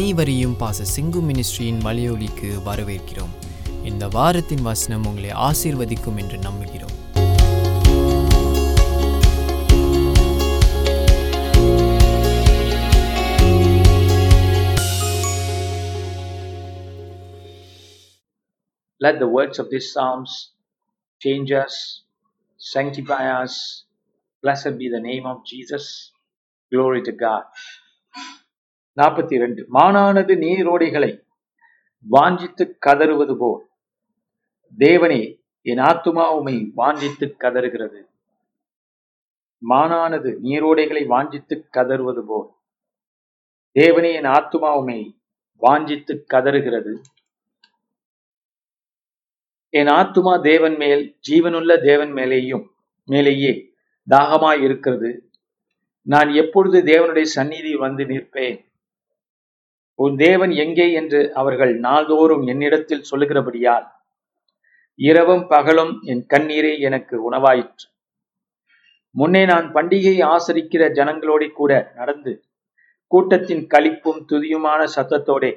அனைவரையும் பாச சிங்கு மினிஸ்ட்ரியின் மலையொலிக்கு வரவேற்கிறோம். இந்த வாரத்தின் வசனம் உங்களை ஆசீர்வதிக்கும் என்று நம்புகிறோம். Let the words of these psalms change us, sanctify us. Blessed be the name of Jesus. Glory to God. 42. மானானது நீரோடைகளை வாஞ்சித்து கதறுவது போல் தேவனே என் ஆத்துமா உம்மை வாஞ்சித்து கதறுகிறது. மானானது நீரோடைகளை வாஞ்சித்து கதறுவது போல் தேவனே என் ஆத்துமா உம்மை வாஞ்சித்து கதறுகிறது. என் ஆத்துமா தேவன் மேல் ஜீவனுள்ள தேவன் மேலேயே தாகமாய் இருக்கிறது. நான் எப்பொழுது தேவனுடைய சந்நிதி வந்து நிற்பேன்? உன் தேவன் எங்கே என்று அவர்கள் நாள்தோறும் என்னிடத்தில் சொல்லுகிறபடியால் இரவும் பகலும் என் கண்ணீரே எனக்கு உணவாயிற்று. முன்னே நான் பண்டிகையை ஆசரிக்கிற ஜனங்களோடு கூட நடந்து கூட்டத்தின் களிப்பும் துதியுமான சத்தத்தோடே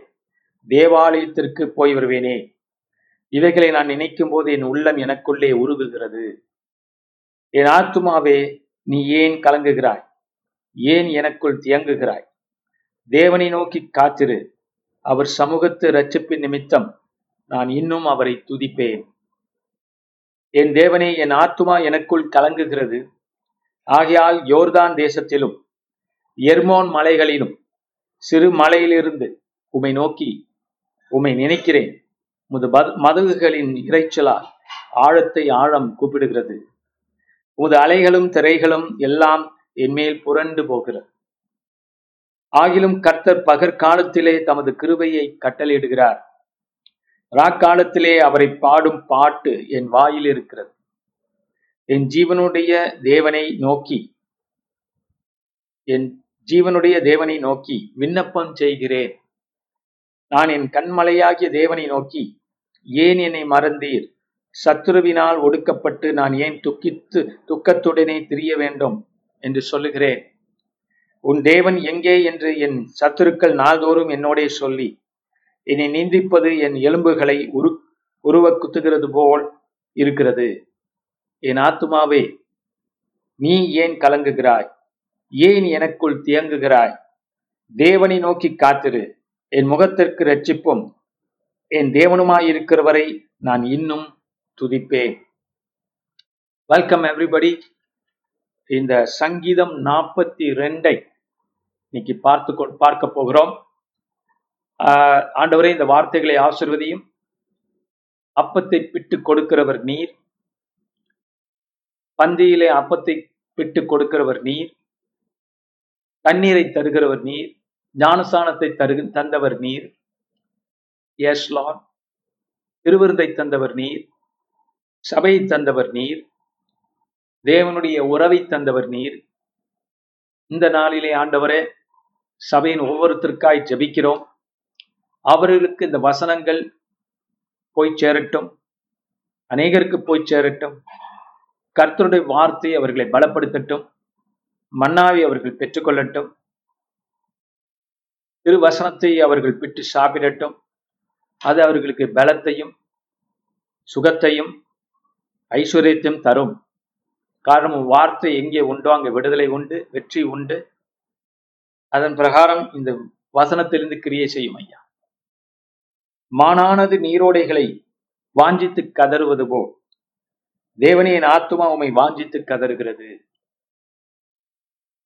தேவாலயத்திற்கு போய் வருவேனே. இவைகளை நான் நினைக்கும் போது என் உள்ளம் எனக்குள்ளே உருகுகிறது. என் ஆத்துமாவே, நீ ஏன் கலங்குகிறாய்? ஏன் எனக்குள் தியங்குகிறாய்? தேவனை நோக்கி காத்திரு. அவர் சமூகத்து இரட்சிப்பின் நிமித்தம் நான் இன்னும் அவரை துதிப்பேன். என் தேவனே, என் ஆத்துமா எனக்குள் கலங்குகிறது. ஆகையால் யோர்தான் தேசத்திலும் எர்மோன் மலைகளிலும் சிறு மலையிலிருந்து உமை நோக்கி உமை நினைக்கிறேன். உமது மதகுகளின் இறைச்சலால் ஆழத்தை ஆழம் கூப்பிடுகிறது. உமது அலைகளும் திரைகளும் எல்லாம் என்மேல் புரண்டு போகிறது. ஆகிலும் கர்த்தர் பகற்காலத்திலே தமது கிருபையை கட்டளையிடுகிறார். ராக்காலத்திலே அவரை பாடும் பாட்டு என் வாயில் இருக்கிறது. என் ஜீவனுடைய தேவனை நோக்கி விண்ணப்பம் செய்கிறேன். நான் என் கண்மலையாகிய தேவனை நோக்கி, ஏன் என்னை மறந்தீர்? சத்துருவினால் ஒடுக்கப்பட்டு நான் ஏன் துக்கத்துடனே திரிய வேண்டும் என்று சொல்லுகிறேன். உன் தேவன் எங்கே என்று என் சத்துருக்கள் நாள்தோறும் என்னோடே சொல்லி என்னை நீந்திப்பது என் எலும்புகளை உருவ குத்துகிறது போல் இருக்கிறது. என் ஆத்துமாவே, நீ ஏன் கலங்குகிறாய்? ஏன் எனக்குள் தியங்குகிறாய்? தேவனை நோக்கி காத்திரு. என் முகத்திற்கு இரட்சிப்பும் என் தேவனுமாயிருக்கிறவரை நான் இன்னும் துதிப்பேன். Welcome everybody. இந்த சங்கீதம் 42 இன்னைக்கு பார்க்க போகிறோம். ஆண்டவரே, இந்த வார்த்தைகளை ஆசீர்வதியும். அப்பத்தை பிட்டு கொடுக்கிறவர் நீர். பந்தியிலே அப்பத்தை பிட்டு கொடுக்கிறவர் நீர். தண்ணீரை தருகிறவர் நீர். ஞானஸ்தானத்தை தந்தவர் நீர். S Lord. திருவிருந்தை தந்தவர் நீர். சபையை தந்தவர் நீர். தேவனுடைய உறவை தந்தவர் நீர். இந்த நாளிலே ஆண்டவரே, சபையின் ஒவ்வொருத்தருக்காய் ஜெபிக்கிறோம். அவர்களுக்கு இந்த வசனங்கள் போய் சேரட்டும், அநேகருக்கு போய் சேரட்டும். கர்த்தருடைய வார்த்தை அவர்களை பலப்படுத்தட்டும். மன்னாவை அவர்கள் பெற்றுக்கொள்ளட்டும். திருவசனத்தை அவர்கள் பிட்டு சாப்பிடட்டும். அது அவர்களுக்கு பலத்தையும் சுகத்தையும் ஐஸ்வர்யத்தையும் தரும். காரணம், வார்த்தை எங்கே உண்டோ அங்கே விடுதலை உண்டு, வெற்றி உண்டு. அதன் பிரகாரம் இந்த வசனத்திலிருந்து கிரியை செய்யும் ஐயா. மானானது நீரோடைகளை வாஞ்சித்து கதறுவது போல் தேவனே என் ஆத்துமா உம்மை வாஞ்சித்து கதறுகிறது.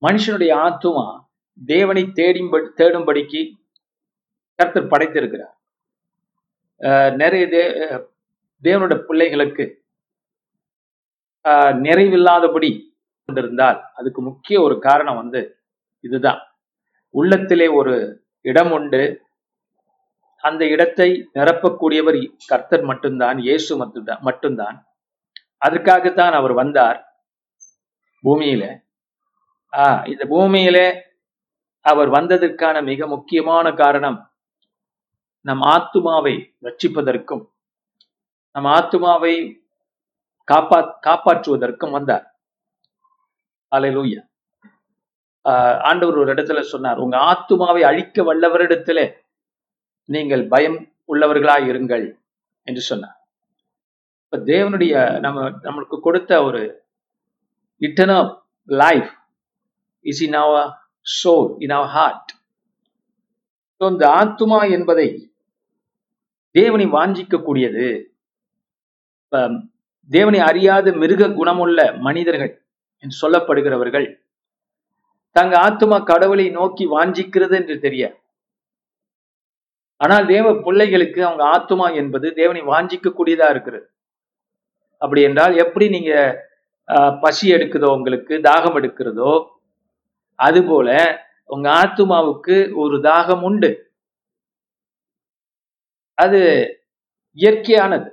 மனுஷனுடைய ஆத்துமா தேவனை தேடும்படிக்கு கர்த்தர் படைத்திருக்கிறார். நிறைய தேவனுடைய பிள்ளைகளுக்கு நிறைவில்லாதபடி கொண்டிருந்தால் அதுக்கு முக்கிய ஒரு காரணம் இதுதான். உள்ளத்திலே ஒரு இடம் உண்டு. அந்த இடத்தை நிரப்பக்கூடியவர் கர்த்தர் மட்டும்தான், இயேசு மட்டும்தான். அதற்காகத்தான் அவர் வந்தார் பூமியில. இந்த பூமியில அவர் வந்ததற்கான மிக முக்கியமான காரணம் நம் ஆத்துமாவை ரட்சிப்பதற்கும் நம் ஆத்துமாவை காப்பாற்றுவதற்கும் வந்தார். அல்லேலூயா. ஆண்டவர் ஒரு இடத்துல சொன்னார், உங்க ஆத்துமாவை அழிக்க வல்லவரிடத்துல நீங்கள் பயம் உள்ளவர்களாய் இருங்கள் என்று சொன்னார். இப்போ தேவனுடைய நம்மளுக்கு கொடுத்த ஒரு eternal life is in our soul, in our heart. So இந்த ஆத்துமா என்பதை தேவனை வாஞ்சிக்கக்கூடியது. இப்போ தேவனை அறியாத மிருக குணமுள்ள மனிதர்கள் என்று சொல்லப்படுகிறவர்கள் தங்க ஆத்துமா கடவுளை நோக்கி வாஞ்சிக்கிறது என்று தெரியாது. ஆனால் தேவ பிள்ளைகளுக்கு அவங்க ஆத்துமா என்பது தேவனை வாஞ்சிக்கக்கூடியதா இருக்கிறது. அப்படி என்றால் எப்படி நீங்க பசி எடுக்குதோ, உங்களுக்கு தாகம் எடுக்கிறதோ, அதுபோல உங்க ஆத்துமாவுக்கு ஒரு தாகம் உண்டு. அது இயற்கையானது,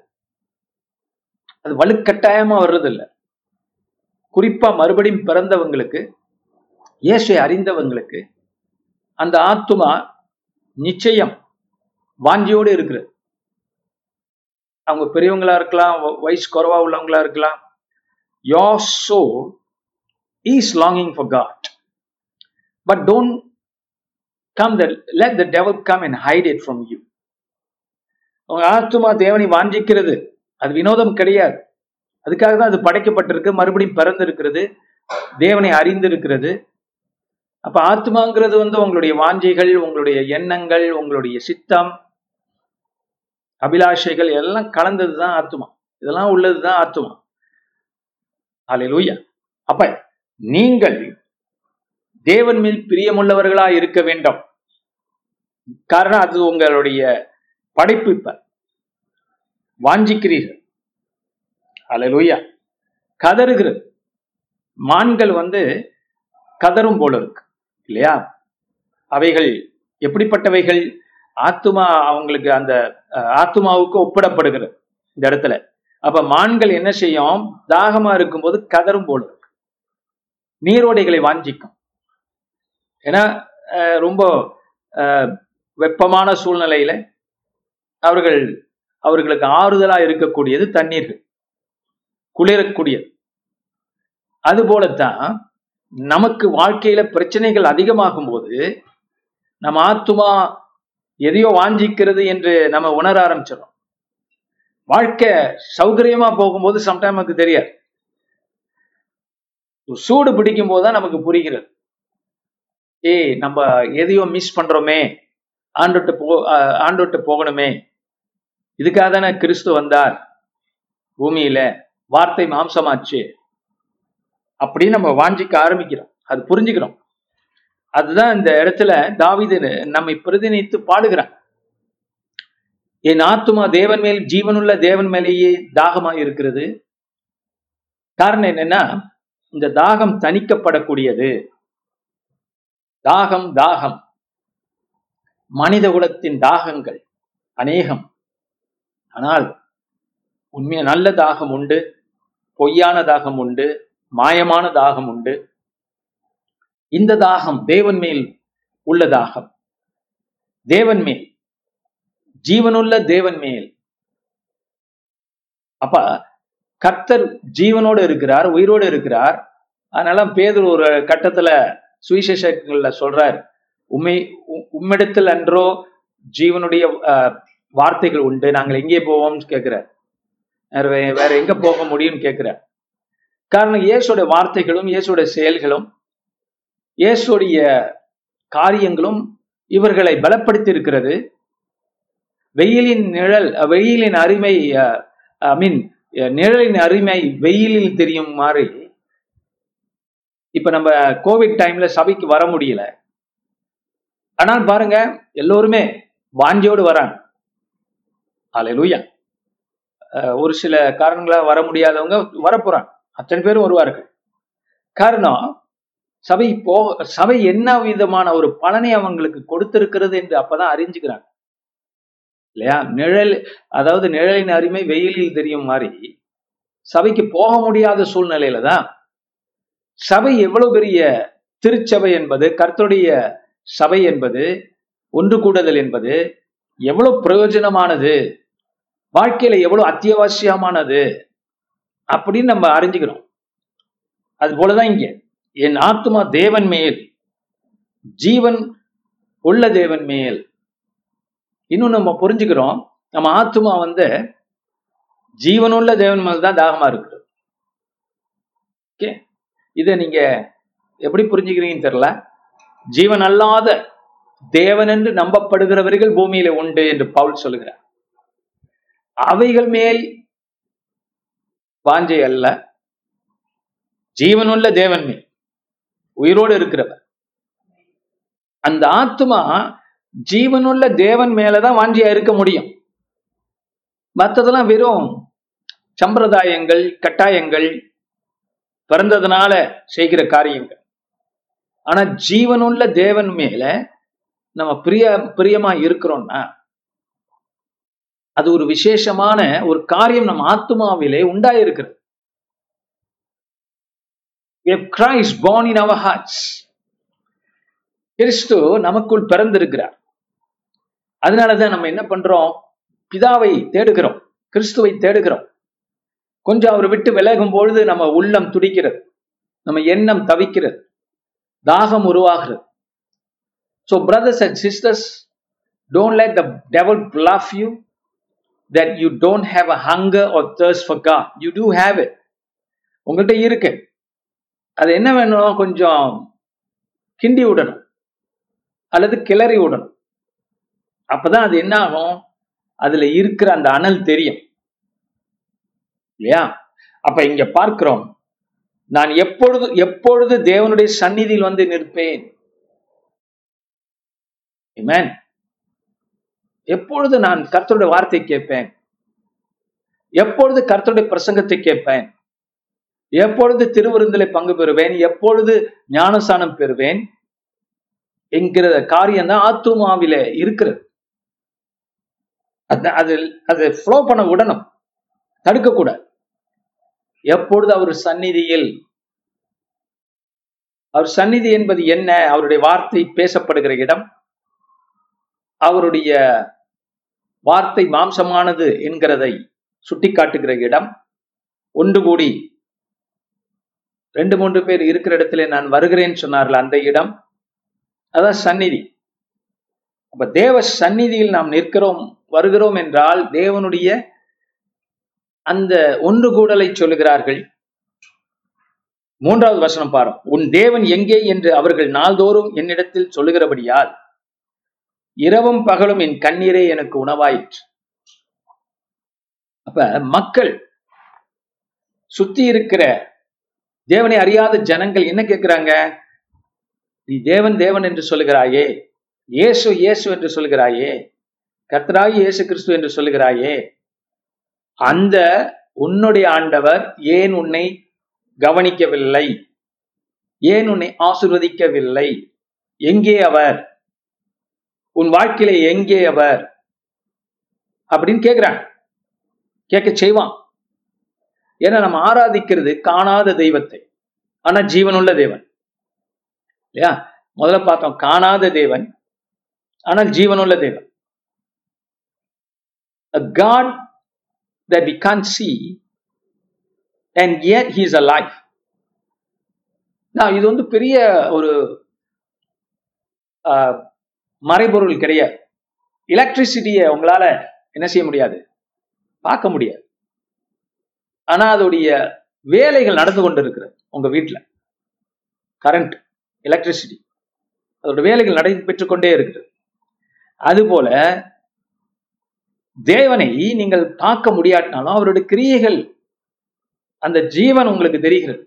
அது வலுக்கட்டாயமா வர்றதில்லை. குறிப்பா மறுபடியும் பிறந்தவங்களுக்கு, இயேசுவை அறிந்தவங்களுக்கு அந்த ஆத்துமா நிச்சயம் வாஞ்சியோடு இருக்கிறது. அவங்க பெரியவங்களா இருக்கலாம், வயசு குறைவா உள்ளவங்களா இருக்கலாம். Your soul is longing for God. But don't come there, let the devil come and hide it from you. உங்க ஆத்துமா தேவனை வாஞ்சிக்கிறது, அது வினோதம் கிடையாது. அதுக்காக தான் அது படைக்கப்பட்டிருக்கு, மறுபடியும் பிறந்திருக்கிறது, தேவனை அறிந்திருக்கிறது. அப்ப ஆத்மாங்கிறது உங்களுடைய வாஞ்சைகள், உங்களுடைய எண்ணங்கள், உங்களுடைய சித்தம், அபிலாஷைகள் எல்லாம் கலந்ததுதான் ஆத்மா. இதெல்லாம் உள்ளதுதான் ஆத்மா. ஹல்லேலூயா. அப்ப நீங்கள் தேவன் மேல் பிரியமுள்ளவர்களா இருக்க வேண்டும். காரணம் அது உங்களுடைய படைப்பு. இப்ப வாஞ்சிக்கிறீர்கள். ஹல்லேலூயா. கதறுகிறது. மான்கள் கதறும் போல இருக்கு இல்லையா? அவைகள் எப்படிப்பட்டவைகள்? ஆத்துமா அவங்களுக்கு அந்த ஆத்துமாவுக்கு ஒப்பிடப்படுகிறது இந்த இடத்துல. அப்ப மான்கள் என்ன செய்யும்? தாகமா இருக்கும்போது கதறும் போல இருக்கு, நீரோடைகளை வாஞ்சிக்கும். ஏன்னா ரொம்ப வெப்பமான சூழ்நிலையில அவர்களுக்கு ஆறுதலா இருக்கக்கூடியது தண்ணீர்கள், குளிரக்கூடியது. அதுபோலத்தான் நமக்கு வாழ்க்கையில பிரச்சனைகள் அதிகமாகும் போது நம்ம ஆத்துமா எதையோ வாஞ்சிக்கிறது என்று நம்ம உணர ஆரம்பிச்சிடும். வாழ்க்கை சௌகரியமா போகும்போது சம்டைம் நமக்கு தெரியாது. சூடு பிடிக்கும் போதுதான் நமக்கு புரிகிறது, நம்ம எதையோ மிஸ் பண்றோமே, ஆண்டோட்டு போகணுமே, இதுக்காக தானே கிறிஸ்து வந்தார் பூமியில, வார்த்தை மாம்சமாச்சு அப்படின்னு நம்ம வாஞ்சிக்க ஆரம்பிக்கிறோம். அது புரிஞ்சுக்கிறோம். அதுதான் இந்த இடத்துல தாவீது நம்மை பிரதிநிதித்து பாடுகிறான். என் ஆத்துமா தேவன் மேல், ஜீவனுள்ள தேவன் மேலேயே தாகமாக இருக்கிறது. காரணம் என்னன்னா, இந்த தாகம் தணிக்கப்படக்கூடியது. தாகம் மனித குலத்தின் தாகங்கள் அநேகம். ஆனால் உண்மையா நல்ல தாகம் உண்டு, பொய்யான தாகம் உண்டு, மாயமான தாகம் உண்டு. இந்த தாகம் தேவன் மேல் உள்ள தாகம், தேவன் மேல், ஜீவனுள்ள தேவன் மேல். அப்ப கர்த்தர் ஜீவனோடு இருக்கிறார், உயிரோடு இருக்கிறார். அதனால பேதுரு ஒரு கட்டத்துல சுவிசேஷங்கள்ல சொல்றார், உம்மிடத்தில் அன்றோ ஜீவனுடைய வார்த்தைகள் உண்டு, நாங்கள் எங்கே போவோம்னு கேட்கிறார், வேற எங்க போக முடியும்னு கேட்கிறார். காரணம் இயேசுடைய வார்த்தைகளும் இயேசுடைய செயல்களும் இயேசுடைய காரியங்களும் இவர்களை பலப்படுத்தி இருக்கிறது. வெயிலின் நிழல், வெயிலின் அருமை, நிழலின் அருமை வெயிலில் தெரியும் மாதிரி. இப்ப நம்ம கோவிட் டைம்ல சபைக்கு வர முடியல, ஆனால் பாருங்க எல்லோருமே வாஞ்சையோடு வராங்க. ஹல்லேலூயா. ஒரு சில காரணங்களாக வர முடியாதவங்க வரப்போறாங்க, அத்தனை பேரும் வருவார்கள். காரணம் சபை என்ன விதமான ஒரு பலனை அவங்களுக்கு கொடுத்திருக்கிறது என்று அப்பதான் அறிஞ்சுக்கிறாங்க இல்லையா? நிழலின் அருமை வெயிலில் தெரியும் மாதிரி சபைக்கு போக முடியாத சூழ்நிலையில தான் சபை எவ்வளவு பெரிய திருச்சபை என்பது, கர்த்தருடைய சபை என்பது, ஒன்று கூடுதல் என்பது எவ்வளவு பிரயோஜனமானது, வாழ்க்கையில எவ்வளவு அத்தியாவசியமானது அப்படின்னு நம்ம அறிஞ்சுக்கிறோம். அது போலதான் இங்க என் ஆத்துமா தேவன் மேல், ஜீவன் உள்ள தேவன் மேல், இன்னும் நம்ம புரிஞ்சுக்கிறோம், நம்ம ஆத்மா வந்து ஜீவனுள்ள தேவன் மேல்தான் தாகமா இருக்குது. ஓகே, இதை நீங்க எப்படி புரிஞ்சுக்கிறீங்கன்னு தெரியல. ஜீவன் அல்லாத தேவன் என்று நம்பப்படுகிறவர்கள் பூமியில உண்டு என்று பவுல் சொல்லுகிறார். அவைகள் மேல் வாஞ்சை அல்ல, ஜீவனுள்ள தேவன் மேல், உயிரோடு இருக்கிறவர். அந்த ஆத்மா ஜீவனுள்ள தேவன் மேலதான் வாஞ்சியா இருக்க முடியும். மற்றதெல்லாம் வெறும் சம்பிரதாயங்கள், கட்டாயங்கள், பிறந்ததுனால செய்கிற காரியங்கள். ஆனா ஜீவனுள்ள தேவன் மேல நம்ம பிரியமா இருக்கிறோம்னா அது ஒரு விசேஷமான ஒரு காரியம் நம்ம ஆத்மாவிலே உண்டாயிருக்கிறது. Christ born in our hearts, கிறிஸ்து நமக்குள் பிறந்திருக்கிறார். அதனாலதான் நம்ம என்ன பண்றோம், பிதாவை தேடுகிறோம், கிறிஸ்துவை தேடுகிறோம். கொஞ்சம் அவரை விட்டு விலகும் பொழுது நம்ம உள்ளம் துடிக்கிறது, நம்ம எண்ணம் தவிக்கிறது, தாகம் உருவாகிறது. So brothers and sisters, don't let the devil bluff you that you don't have a hunger or thirst for God. You do have it. உங்கள்கிட்ட இருக்கு. அது என்ன வேணும், கொஞ்சம் கிண்டி விடணும் அல்லது கிளறி விடணும். அப்பதான் அது என்ன ஆகும், அதுல இருக்கிற அந்த அனல் தெரியும் இல்லையா. அப்ப இங்க பார்க்கிறோம், நான் எப்பொழுது தேவனுடைய சந்நிதியில் வந்து நிற்பேன். ஆமென். எப்பொழுது நான் கர்த்தருடைய வார்த்தை கேட்பேன், எப்பொழுது கர்த்தருடைய பிரசங்கத்தை கேட்பேன், எப்பொழுது திருவிருந்திலே பங்கு பெறுவேன், எப்பொழுது ஞானஸ்தானம் பெறுவேன் என்கிற காரியம் தான் ஆத்துமாவில இருக்கிறது. அது ஃப்ளோ பண்ண விடணும், தடுக்க கூட. எப்பொழுது அவர் சந்நிதி என்பது என்ன, அவருடைய வார்த்தை பேசப்படுகிற இடம், அவருடைய வார்த்தை மாம்சமானது என்கிறதை சுட்டி காட்டுகிற இடம், ஒன்று கூடி 2-3 பேர் இருக்கிற இடத்துல நான் வருகிறேன்னு சொன்னார்கள், அந்த இடம் அதான் சந்நிதி. அப்ப தேவ சந்நிதியில் நாம் நிற்கிறோம், வருகிறோம் என்றால் தேவனுடைய அந்த ஒன்று கூடலை சொல்லுகிறார்கள். 3வது வசனம் பாரும், உன் தேவன் எங்கே என்று அவர்கள் நாள்தோறும் என்னிடத்தில் சொல்லுகிறபடியால் இரவும் பகலும் என் கண்ணீரே எனக்கு உணவாயிற்று. அப்ப மக்கள் சுத்தி இருக்கிற தேவனை அறியாத ஜனங்கள் என்ன கேட்கிறாங்க, நீ தேவன் தேவன் என்று சொல்லுகிறாயே, இயேசு இயேசு என்று சொல்லுகிறாயே, கர்த்தராகிய இயேசு கிறிஸ்து என்று சொல்லுகிறாயே, அந்த உன்னுடைய ஆண்டவர் ஏன் உன்னை கவனிக்கவில்லை, ஏன் உன்னை ஆசீர்வதிக்கவில்லை, எங்கே அவர், உன் வாழ்க்கையில எங்கே அவர் அப்படின்னு கேட்கிறான். கேட்க செய்வான். ஏன்னா நம்ம ஆராதிக்கிறது காணாத தெய்வத்தை, ஆனா ஜீவனுள்ள தேவன் இல்லையா. முதல்ல பார்த்தோம், காணாத தேவன் ஆனால் ஜீவனுள்ள தேவன். A God that we can't see and yet he is alive. நான் இது வந்து பெரிய ஒரு மறைபொருள் கிடையாது. எலக்ட்ரிசிட்டியை உங்களால என்ன செய்ய முடியாது, பார்க்க முடியாது. ஆனா அதோடைய வேலைகள் நடந்து கொண்டு இருக்கிறது. உங்க வீட்டுல கரண்ட், எலக்ட்ரிசிட்டி அதோட வேலைகள் நடைபெற்றுக் கொண்டே இருக்கிறது. அதுபோல தேவனை நீங்கள் பார்க்க முடியாட்டினாலும் அவருடைய கிரியைகள், அந்த ஜீவன் உங்களுக்கு தெரிகிறது.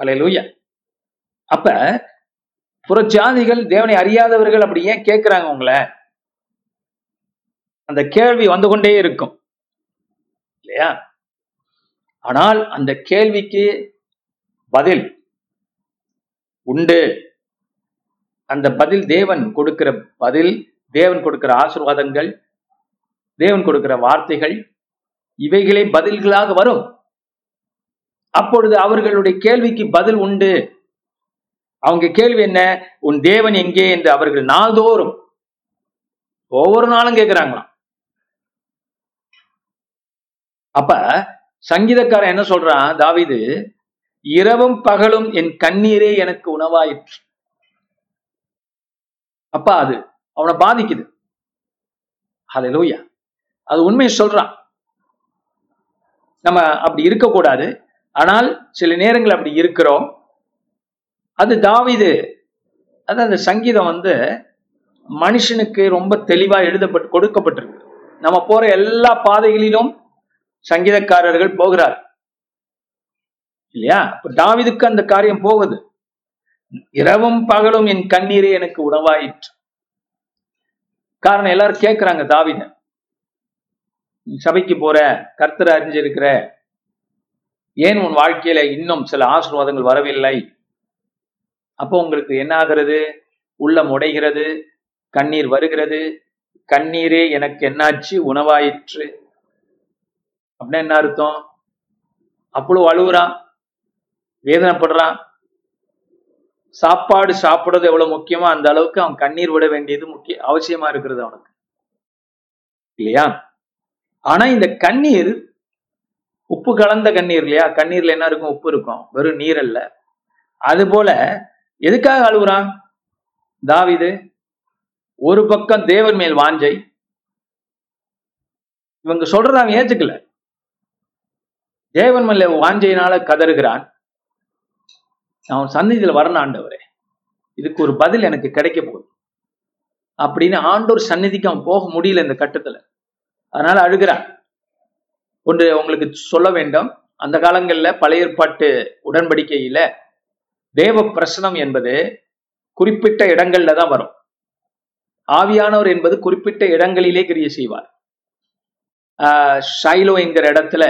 அல்லேலூயா. அப்ப புறஜாதிகள், தேவனை அறியாதவர்கள் அப்படி ஏன் கேட்கிறாங்க உங்களை, அந்த கேள்வி வந்து கொண்டே இருக்கும் இல்லையா. ஆனால் அந்த கேள்விக்கு பதில் உண்டு. அந்த பதில் தேவன் கொடுக்கிற பதில், தேவன் கொடுக்கிற ஆசீர்வாதங்கள், தேவன் கொடுக்கிற வார்த்தைகள், இவைகளே பதில்களாக வரும். அப்பொழுது அவர்களுடைய கேள்விக்கு பதில் உண்டு. அவங்க கேள்வி என்ன, உன் தேவன் எங்கே என்று அவர்கள் நாள்தோறும் ஒவ்வொரு நாளும் கேட்கிறாங்களாம். அப்ப சங்கீதக்காரன் என்ன சொல்றான், தாவீது, இரவும் பகலும் என் கண்ணீரே எனக்கு உணவாயிற்று. அப்பா அது அவனை பாதிக்குது. ஹalleluya. அது உண்மையை சொல்றான். நம்ம அப்படி இருக்கக்கூடாது, ஆனால் சில நேரங்கள் அப்படி இருக்கிறோம். அது தாவீது, அது அந்த சங்கீதம் மனுஷனுக்கு ரொம்ப தெளிவா எழுதப்பட்டு கொடுக்கப்பட்டிருக்கு. நம்ம போற எல்லா பாதைகளிலும் சங்கீதக்காரர்கள் போகிறார் இல்லையா? தாவீதுக்கு அந்த காரியம் போகுது. இரவும் பகலும் என் கண்ணீரே எனக்கு உணவாயிற்று. காரணம், எல்லாரும் கேட்கிறாங்க, தாவீத சபைக்கு போற, கர்த்தரை அறிஞ்சிருக்கிற, ஏன் உன் வாழ்க்கையில இன்னும் சில ஆசீர்வாதங்கள் வரவில்லை? அப்போ உங்களுக்கு என்ன ஆகிறது? உள்ளம் உடைகிறது, கண்ணீர் வருகிறது. கண்ணீரே எனக்கு என்னாச்சு? உணவாயிற்று. அப்படின்னா என்ன அர்த்தம்? அவ்வளவு அழுகுறான், வேதனைப்படுறான். சாப்பாடு சாப்பிடுறது எவ்வளவு முக்கியமோ அந்த அளவுக்கு அவன் கண்ணீர் விட வேண்டியது அவசியமா இருக்கிறது அவனுக்கு இல்லையா? ஆனா இந்த கண்ணீர் உப்பு கலந்த கண்ணீர் இல்லையா? கண்ணீர்ல என்ன இருக்கும்? உப்பு இருக்கும், வெறும் நீர் அல்ல. அது போல எதுக்காக அழுகுறான் தாவீது? ஒரு பக்கம் தேவன் மேல் வாஞ்சை, இவங்க சொல்றத அவன் ஏத்துக்கல, தேவன் மேல வாஞ்சையினால கதறுகிறான். அவன் சந்நிதியில வரணும், ஆண்டவரே இதுக்கு ஒரு பதில் எனக்கு கிடைக்க போகுது அப்படின்னு ஆண்டோர் சந்நிதிக்கு அவன் போக முடியல இந்த கட்டத்துல, அதனால அழுகிறான். ஒன்று உங்களுக்கு சொல்ல வேண்டும், அந்த காலங்கள்ல பழைய ஏற்பாட்டு உடன்படிக்கையில தேவ பிரசனம் என்பது குறிப்பிட்ட இடங்கள்ல தான் வரும். ஆவியானவர் என்பது குறிப்பிட்ட இடங்களிலே கிரிய செய்வார். ஷைலோ என்கிற இடத்துல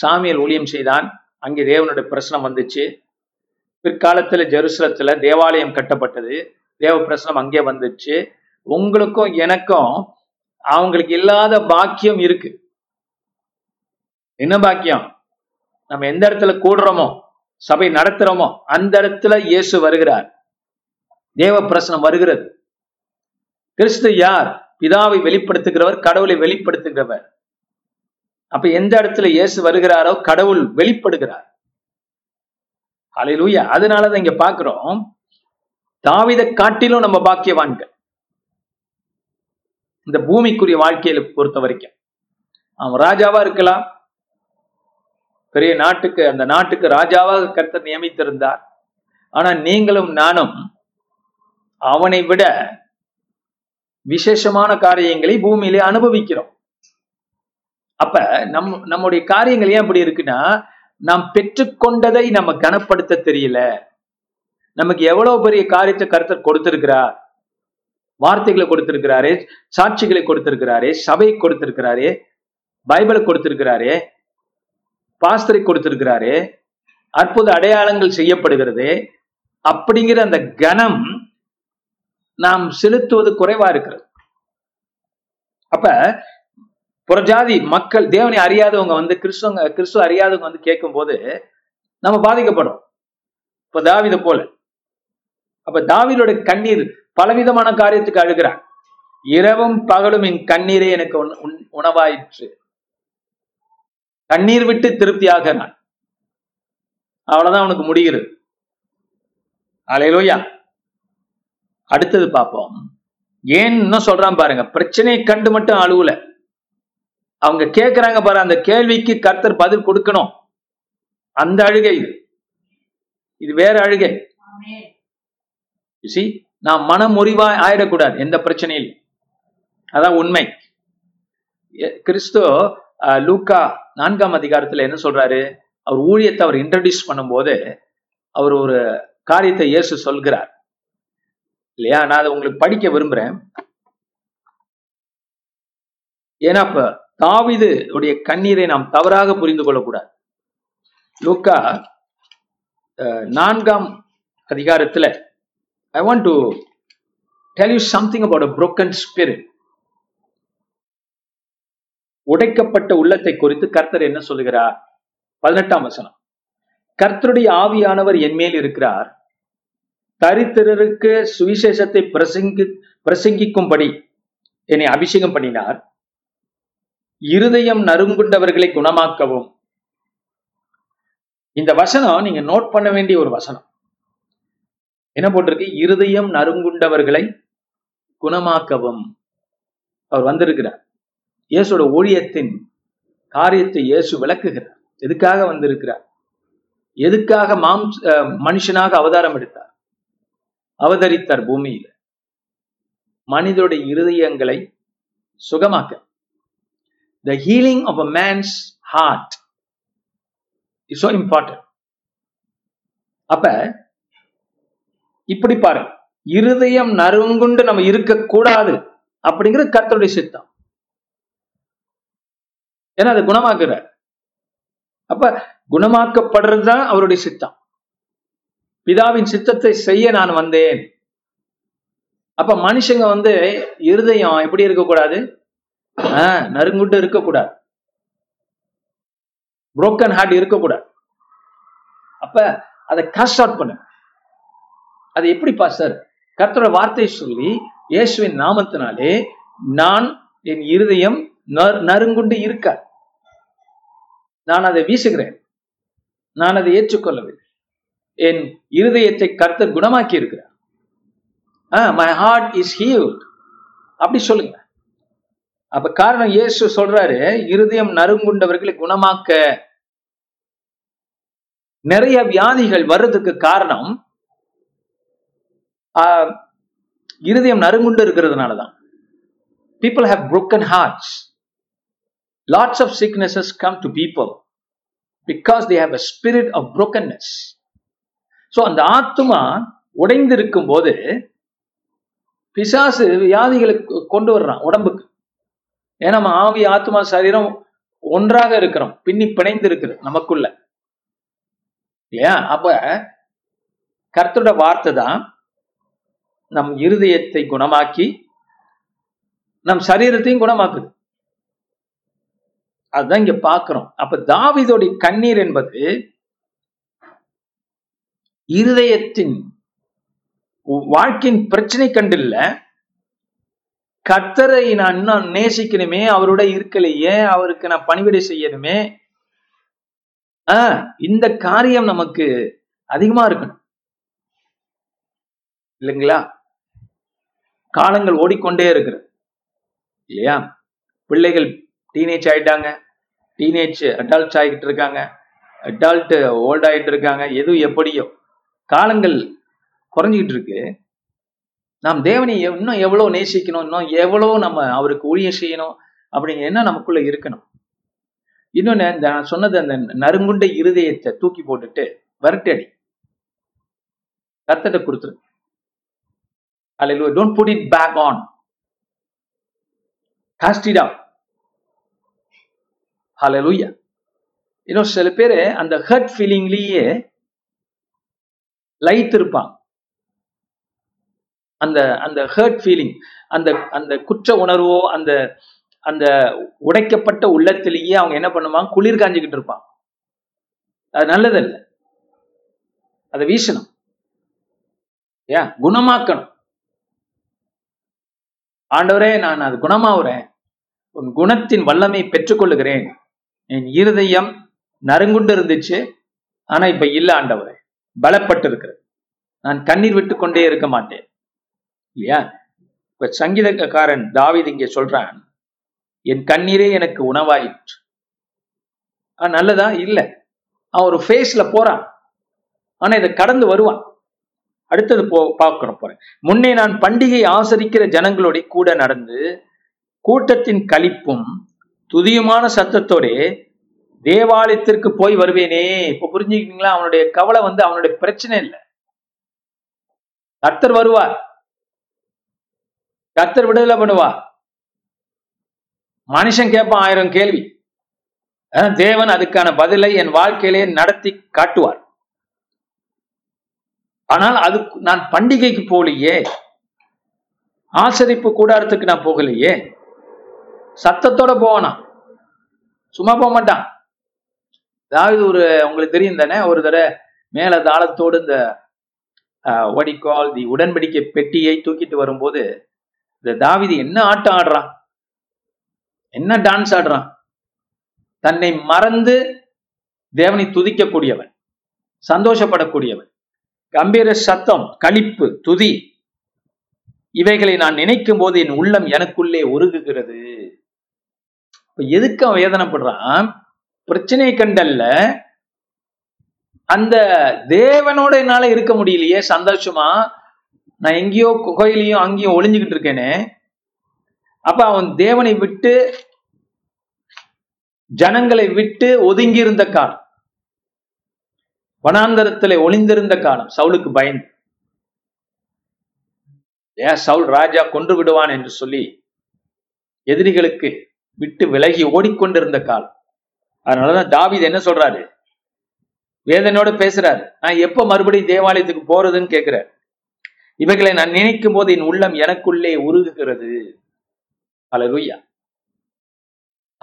சாமியல் ஊழியம் செய்தான், அங்கே தேவனுடைய பிரசனம் வந்துச்சு. பிற்காலத்துல ஜெருசலத்துல தேவாலயம் கட்டப்பட்டது, தேவ பிரசனம் அங்கே வந்துச்சு. உங்களுக்கும் எனக்கும் அவங்களுக்கு இல்லாத பாக்கியம் இருக்கு. என்ன பாக்கியம்? நம்ம எந்த இடத்துல கூடுறோமோ, சபை நடத்துறோமோ, அந்த இடத்துல இயேசு வருகிறார், தேவ பிரசனம் வருகிறது. கிறிஸ்து யார்? பிதாவை வெளிப்படுத்துகிறவர், கடவுளை வெளிப்படுத்துகிறவர். அப்ப எந்த இடத்துல இயேசு வருகிறாரோ கடவுள் வெளிப்படுகிறார். ஹல்லேலூயா. அதனாலதான் இங்க பாக்குறோம், தாவீதை காட்டிலும் நம்ம பாக்கியவான்கள் இந்த பூமிக்குரிய வாழ்க்கையில பொறுத்த வரைக்கும். அவன் ராஜாவா இருக்கலாம், பெரிய நாட்டுக்கு, அந்த நாட்டுக்கு ராஜாவாக கர்த்தர் நியமித்திருந்தார். ஆனா நீங்களும் நானும் அவனை விட விசேஷமான காரியங்களை பூமியிலே அனுபவிக்கிறோம். அப்ப நம்முடைய காரியங்கள் ஏன் அப்படி இருக்குன்னா, நாம் பெற்றுக்கொண்டதை நம்ம கனப்படுத்த தெரியல. நமக்கு எவ்வளவு பெரிய காரியத்தை கர்த்தர் கொடுத்திருக்கிறார், வார்த்தைகளை கொடுத்திருக்கிறாரே, சாட்சிகளை கொடுத்திருக்கிறாரே, சபை கொடுத்திருக்கிறாரே, பைபிளை கொடுத்திருக்கிறாரே, பாஸ்தரை கொடுத்திருக்கிறாரே, அற்புத அடையாளங்கள் செய்யப்படுகிறது. அப்படிங்கிற அந்த கனம் நாம் செலுத்துவது குறைவா இருக்கிறது. அப்ப புறஜாதி மக்கள், தேவனை அறியாதவங்க கிறிஸ்துவ அறியாதவங்க கேட்கும் போது நம்ம பாதிக்கப்படும். இப்ப தாவீத போல. அப்ப தாவீதோட கண்ணீர் பலவிதமான காரியத்துக்கு அழுகிறான். இரவும் பகலும் என் கண்ணீரே எனக்கு உணவாயிற்று. கண்ணீர் விட்டு திருப்தியாக நான், அவ்வளவுதான் அவனுக்கு முடிகிறது. ஹல்லேலூயா. அடுத்தது பார்ப்போம். ஏன் இன்னும் சொல்றான் பாருங்க, பிரச்சனையை கண்டு மட்டும் அழுவுல, அவங்க கேட்கிறாங்க பாரு, அந்த கேள்விக்கு கர்த்தர் பதில் கொடுக்கணும். அந்த அழுகை இது வேற அழுகை. நான் மனமுறிவா ஆயிடக்கூடாது எந்த பிரச்சனையில். அதான் உண்மை. கிறிஸ்து லூக்கா 4ஆம் அதிகாரத்துல என்ன சொல்றாரு? அவர் ஊழியத்தை அவர் இன்ட்ரடியூஸ் பண்ணும் போது அவர் ஒரு காரியத்தை இயேசு சொல்கிறார் இல்லையா? நான் அதை உங்களுக்கு படிக்க விரும்புறேன். ஏன்னா இப்ப தாவீது உடைய கண்ணீரை நாம் தவறாக புரிந்து கொள்ளக்கூடாது. லூக்கா 4ஆம் அதிகாரத்துல I want to tell you something about a broken spirit. உடைக்கப்பட்ட உள்ளத்தை குறித்து கர்த்தர் என்ன சொல்லுகிறார்? 18ஆம் வசனம். கர்த்தருடைய ஆவியானவர் என்மேல் இருக்கிறார், தரித்திரருக்கு சுவிசேஷத்தை பிரசங்கிக்கும்படி என்னை அபிஷேகம் பண்ணினார், இருதயம் நறுங்குண்டவர்களை குணமாக்கவும். இந்த வசனம் நீங்க நோட் பண்ண வேண்டிய ஒரு வசனம். என்ன போட்டிருக்கு? இருதயம் நறுங்குண்டவர்களை குணமாக்கவும். அவர் வந்திருக்கிறார். இயேசுவோட ஊழியத்தின் காரியத்தை இயேசு விளக்குகிறார். எதுக்காக வந்திருக்கிறார், எதுக்காக மனுஷனாக அவதாரம் எடுத்தார், அவதரித்தார் பூமியில, மனிதனுடைய இருதயங்களை சுகமாக்க. The healing of a man's heart is so important. அப்ப இப்படி பாருங்க, இருதயம் நறுங்குண்டு நம்ம இருக்கக்கூடாது அப்படிங்கிறது கர்த்தருடைய சித்தம். ஏன்னா அதை குணமாக்குறார். அப்ப குணமாக்கப்படுறதுதான் அவருடைய சித்தம். பிதாவின் சித்தத்தை செய்ய நான் வந்தேன். அப்ப மனுஷங்க இருதயம் எப்படி இருக்கக்கூடாது, நறுங்குண்டு இருக்கக்கூடாது, புரோக்கன் ஹார்ட் இருக்கக்கூடாது. அப்ப அதை காஸ்ட் அவுட் பண்ணு. அது எப்படி பாஸ்டர்? கர்த்தரோட வார்த்தையை சொல்லி இயேசுவின் நாமத்தினாலே நான் என் இருதயம் நறுங்குண்டு இருக்க நான் அதை வீசுகிறேன், நான் அதை ஏற்றுக்கொள்ளவில்லை. என் இருதயத்தை கர்த்தர் குணமாக்கி இருக்கிறார். My heart is healed அப்படி சொல்லுங்க. அப்ப காரணம் இயேசு சொல்றாரு, இருதயம் நறுங்குண்டவர்களை குணமாக்க. நிறைய வியாதிகள் வர்றதுக்கு காரணம் இருதயம் நறுங்குண்டு இருக்கிறதுனாலதான். People have broken hearts. Lots of sicknesses come to people because they have a spirit of brokenness. So அந்த ஆத்துமா உடைந்திருக்கும் போது பிசாசு வியாதிகளை கொண்டு வர்றான் உடம்புக்கு. ஏன்னா நம்ம ஆவி ஆத்மா சரீரம் ஒன்றாக இருக்கிறோம், பின்னி பிணைந்து இருக்கிற நமக்குள்ள. அப்ப கர்த்தரோட வார்த்தை தான் நம் இருதயத்தை குணமாக்கி நம் சரீரத்தையும் குணமாக்குது. அதுதான் இங்க பாக்குறோம். அப்ப தாவீதோடைய கண்ணீர் என்பது இருதயத்தின் வாழ்க்கையின் பிரச்சனை கண்டில்ல, கர்த்தரை நான் இன்னும் நேசிக்கணுமே, அவரோட இருக்கலையே, அவருக்கு நான் பணிவிடை செய்யணுமே, இந்த காரியம் நமக்கு அதிகமா இருக்கணும் இல்லைங்களா? காலங்கள் ஓடிக்கொண்டே இருக்கிறது இல்லையா? பிள்ளைகள் டீனேஜ் ஆயிட்டாங்க, டீனேஜ் அடல்ட் ஆகிட்டு இருக்காங்க, அடல்ட் ஓல்ட் ஆகிட்டு இருக்காங்க, எதுவும் எப்படியோ காலங்கள் குறைஞ்சிக்கிட்டு இருக்கு. நாம் தேவனை இன்னும் எவ்வளவு நேசிக்கணும், இன்னும் எவ்வளவு நம்ம அவருக்கு ஊழியம் செய்யணும் அப்படிங்கிற என்ன நமக்குள்ள இருக்கணும். இன்னொன்னு, நான் சொன்னது அந்த நறுங்குண்ட இருதயத்தை தூக்கி போட்டுட்டு வரட்டடி கர்த்தத்தை கொடுத்துரு. Hallelujah. Don't put it back on. Cast it out. Hallelujah. இன்னும் சில பேர் அந்த ஹர்ட் ஃபீலிங்லயே லைட் இருப்பாங்க. அந்த அந்த ஹர்ட் ஃபீலிங், அந்த அந்த குற்ற உணர்வோ, அந்த அந்த உடைக்கப்பட்ட உள்ளத்திலேயே அவங்க என்ன பண்ணுவாங்க, குளிர் காஞ்சிக்கிட்டு இருப்பாங்க. அது நல்லதல்ல. அதை வீசணும், குணமாக்கணும். ஆண்டவரே, நான் அது குணமாவுறேன், உன் குணத்தின் வல்லமை பெற்றுக்கொள்ளுகிறேன். என் இருதயம் நறுங்குண்டு இருந்துச்சு, ஆனா இப்ப இல்ல ஆண்டவரே, பலப்பட்டு இருக்கிறது, நான் கண்ணீர் விட்டு கொண்டே இருக்க மாட்டேன் இல்லையா? இப்ப சங்கீதக்காரன் தாவீது இங்கே சொல்றான், என் கண்ணீரே எனக்கு உணவாயிற்று. நல்லதா? இல்ல. அவன் ஒரு ஃபேஸ்ல போறான், ஆனா இதை கடந்து வருவான். அடுத்தது பார்க்கிறோம் போறேன். முன்னே நான் பண்டிகை ஆசரிக்கிற ஜனங்களோட கூட நடந்து கூட்டத்தின் களிப்பும் துதியுமான சத்தத்தோட தேவாலயத்திற்கு போய் வருவேனே. இப்ப புரிஞ்சுக்கிட்டீங்களா? அவனுடைய கவலை அவனுடைய பிரச்சனை இல்லை, கர்த்தர் வருவார், கர்த்தர் விடுதலை பண்ணுவார். மனுஷன் கேட்பான் 1000 கேள்வி, தேவன் அதுக்கான பதிலை என் வாழ்க்கையிலே நடத்தி காட்டுவார். ஆனால் அது நான் பண்டிகைக்கு போகலையே, ஆசரிப்பு கூடாரத்துக்கு நான் போகலையே, சத்தத்தோட போவானா, சும்மா போக மாட்டான். அதாவது உங்களுக்கு தெரியும் தானே, ஒரு தடவை மேல தாளத்தோடு இந்த வடிகால் உடன்படிக்கை பெட்டியை தூக்கிட்டு வரும்போது இந்த தாவீது என்ன ஆட்டம் ஆடுறான், என்ன டான்ஸ் ஆடுறான். தன்னை மறந்து தேவனை துதிக்கக்கூடியவன், சந்தோஷப்படக்கூடியவன். கம்பீர சத்தம், களிப்பு, துதி, இவைகளை நான் நினைக்கும் போது என் உள்ளம் எனக்குள்ளே உருகுகிறது. எதுக்கு அவன் வேதனைப்படுறான்? பிரச்சனை கண்டல்ல, அந்த தேவனோட என்னால இருக்க முடியலையே சந்தோஷமா, நான் எங்கேயோ கோயிலையும் அங்கேயும் ஒளிஞ்சுக்கிட்டு இருக்கேனே. அப்ப அவன் தேவனை விட்டு ஜனங்களை விட்டு ஒதுங்கி இருந்த காலம், வனாந்தரத்திலே ஒளிந்திருந்த காலம் சவுலுக்கு பயந்து, ஏன் சவுல் ராஜா கொன்று விடுவான் என்று சொல்லி எதிரிகளுக்கு விட்டு விலகி ஓடிக்கொண்டிருந்த காலம். அதனாலதான் தாவீது என்ன சொல்றாரு, வேதனையோட பேசுறாரு, நான் எப்ப மறுபடியும் தேவாலயத்துக்கு போறதுன்னு கேட்கிறார். இவைகளை நான் நினைக்கும் போது என் உள்ளம் எனக்குள்ளே உருகுகிறது. ஹல்லேலூயா,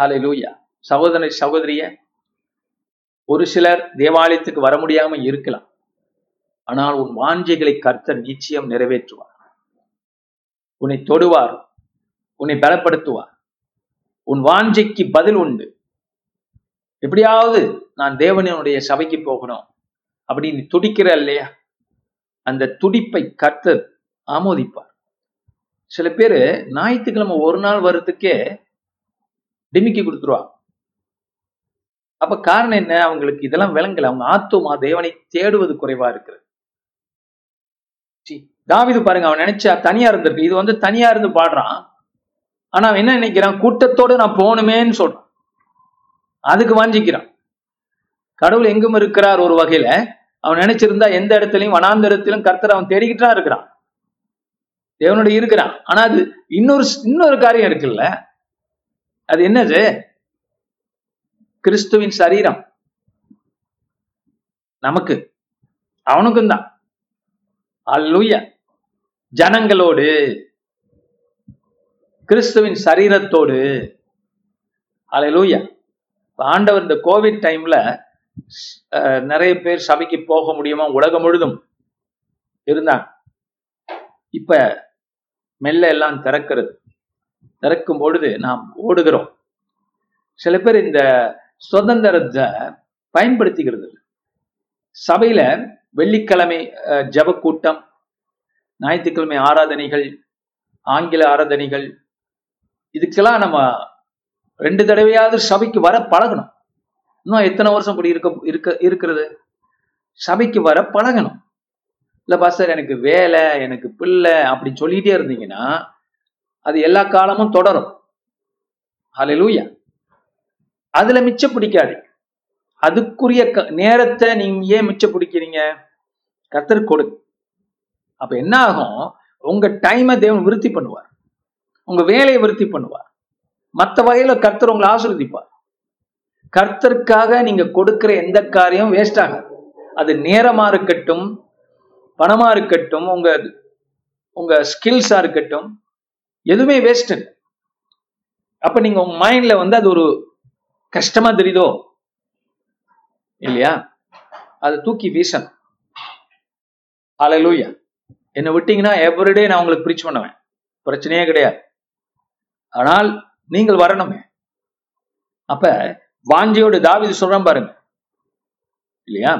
ஹல்லேலூயா. சகோதர சகோதரிய, ஒரு சிலர் தேவாலயத்துக்கு வர முடியாம இருக்கலாம், ஆனால் உன் வாஞ்சைகளை கர்த்தர் நிச்சயம் நிறைவேற்றுவார். உன்னை தொடுவார், உன்னை பலப்படுத்துவார். உன் வாஞ்சைக்கு பதில் உண்டு. எப்படியாவது நான் தேவனுடைய சபைக்கு போகணும் அப்படின்னு துடிக்கிற இல்லையா, அந்த துடிப்பை கர்த்தர் ஆமோதிப்பார். சில பேரு ஞாயிற்றுக்கிழமை ஒரு நாள் வர்றதுக்கே டிமிக்கி கொடுத்துருவாங்க. அப்ப காரணம் என்ன? அவங்களுக்கு இதெல்லாம் விளங்கல. அவங்க ஆத்துமா தேவனை தேடுவது குறைவா இருக்கிறது. தாவீது பாருங்க, அவன் நினைச்சா தனியா இருந்திருக்கு. இது தனியா இருந்து பாடுறான். ஆனா அவன் என்ன நினைக்கிறான்? கூட்டத்தோடு நான் போகணுமேன்னு சொல்றான். அதுக்கு வாஞ்சிக்கிறான். கடவுள் எங்கும் இருக்கிறார். ஒரு வகையில அவன் நினைச்சிருந்தா எந்த இடத்துலையும் வனாந்தரத்திலும் கர்த்தர் அவன் தேடிக்கிட்டா இருக்கிறான், தேவனோட இருக்கிறான். ஆனா அது இன்னொரு காரியம் இருக்குல்ல, அது என்னது? கிறிஸ்துவின் சரீரம் நமக்கு, அவனுக்கும் தான். அல்லேலூயா. ஜனங்களோடு, கிறிஸ்துவின் சரீரத்தோடு. அல்லேலூயா. ஆண்டவர் இந்த கோவிட் டைம்ல நிறைய பேர் சபைக்கு போக முடியுமா, உலகம் முழுதும் இருந்தாங்க. இப்ப மெல்ல எல்லாம் திறக்கும் பொழுது நாம் ஓடுகிறோம். சில பேர் இந்த சுதந்திரத்தை பயன்படுத்திக்கிறது. சபையில வெள்ளிக்கிழமை ஜப கூட்டம், ஞாயிற்றுக்கிழமை ஆராதனைகள், ஆங்கில ஆராதனைகள், இதுக்கெல்லாம் நம்ம 2 தடவையாவது சபைக்கு வர பழகணும். இன்னும் எத்தனை வருஷம் கூட இருக்கிறது? சபைக்கு வர பழகணும். இல்லை பாஸ்டர், எனக்கு வேலை, எனக்கு பிள்ளை அப்படின்னு சொல்லிட்டே இருந்தீங்கன்னா அது எல்லா காலமும் தொடரும். ஹல்லேலூயா. அதுல மிச்ச பிடிக்காது. அதுக்குரிய நேரத்தை நீங்க ஏன் மிச்ச பிடிக்கிறீங்க? கர்த்தர் கொடு. அப்ப என்ன ஆகும்? உங்க டைமை தேவன் விருத்தி பண்ணுவார், உங்க வேலையை விருத்தி பண்ணுவார். மற்ற வகையில கர்த்தர் உங்களை ஆசீர்வதிப்பார். கர்த்தருக்காக நீங்க கொடுக்கிற எந்த காரியம் வேஸ்ட் ஆகாது. அது நேரமா இருக்கட்டும், பணமா இருக்கட்டும், உங்க உங்க ஸ்கில்ஸா இருக்கட்டும், எதுவுமே வேஸ்ட். அப்ப நீங்க உங்க மைண்ட்ல அது ஒரு கஷ்டமா தெரியுதோ இல்லையா, அது தூக்கி வீசணும். ஹல்லேலூயா. என்னை விட்டீங்கன்னா எவ்ரிடே நான் உங்களுக்கு பிரீச் பண்ணுவேன், பிரச்சனையே கிடையாது. ஆனால் நீங்கள் வரணுமே. அப்ப வாஞ்சையோடு தாவீது சொல்றேன் பாருங்க இல்லையா,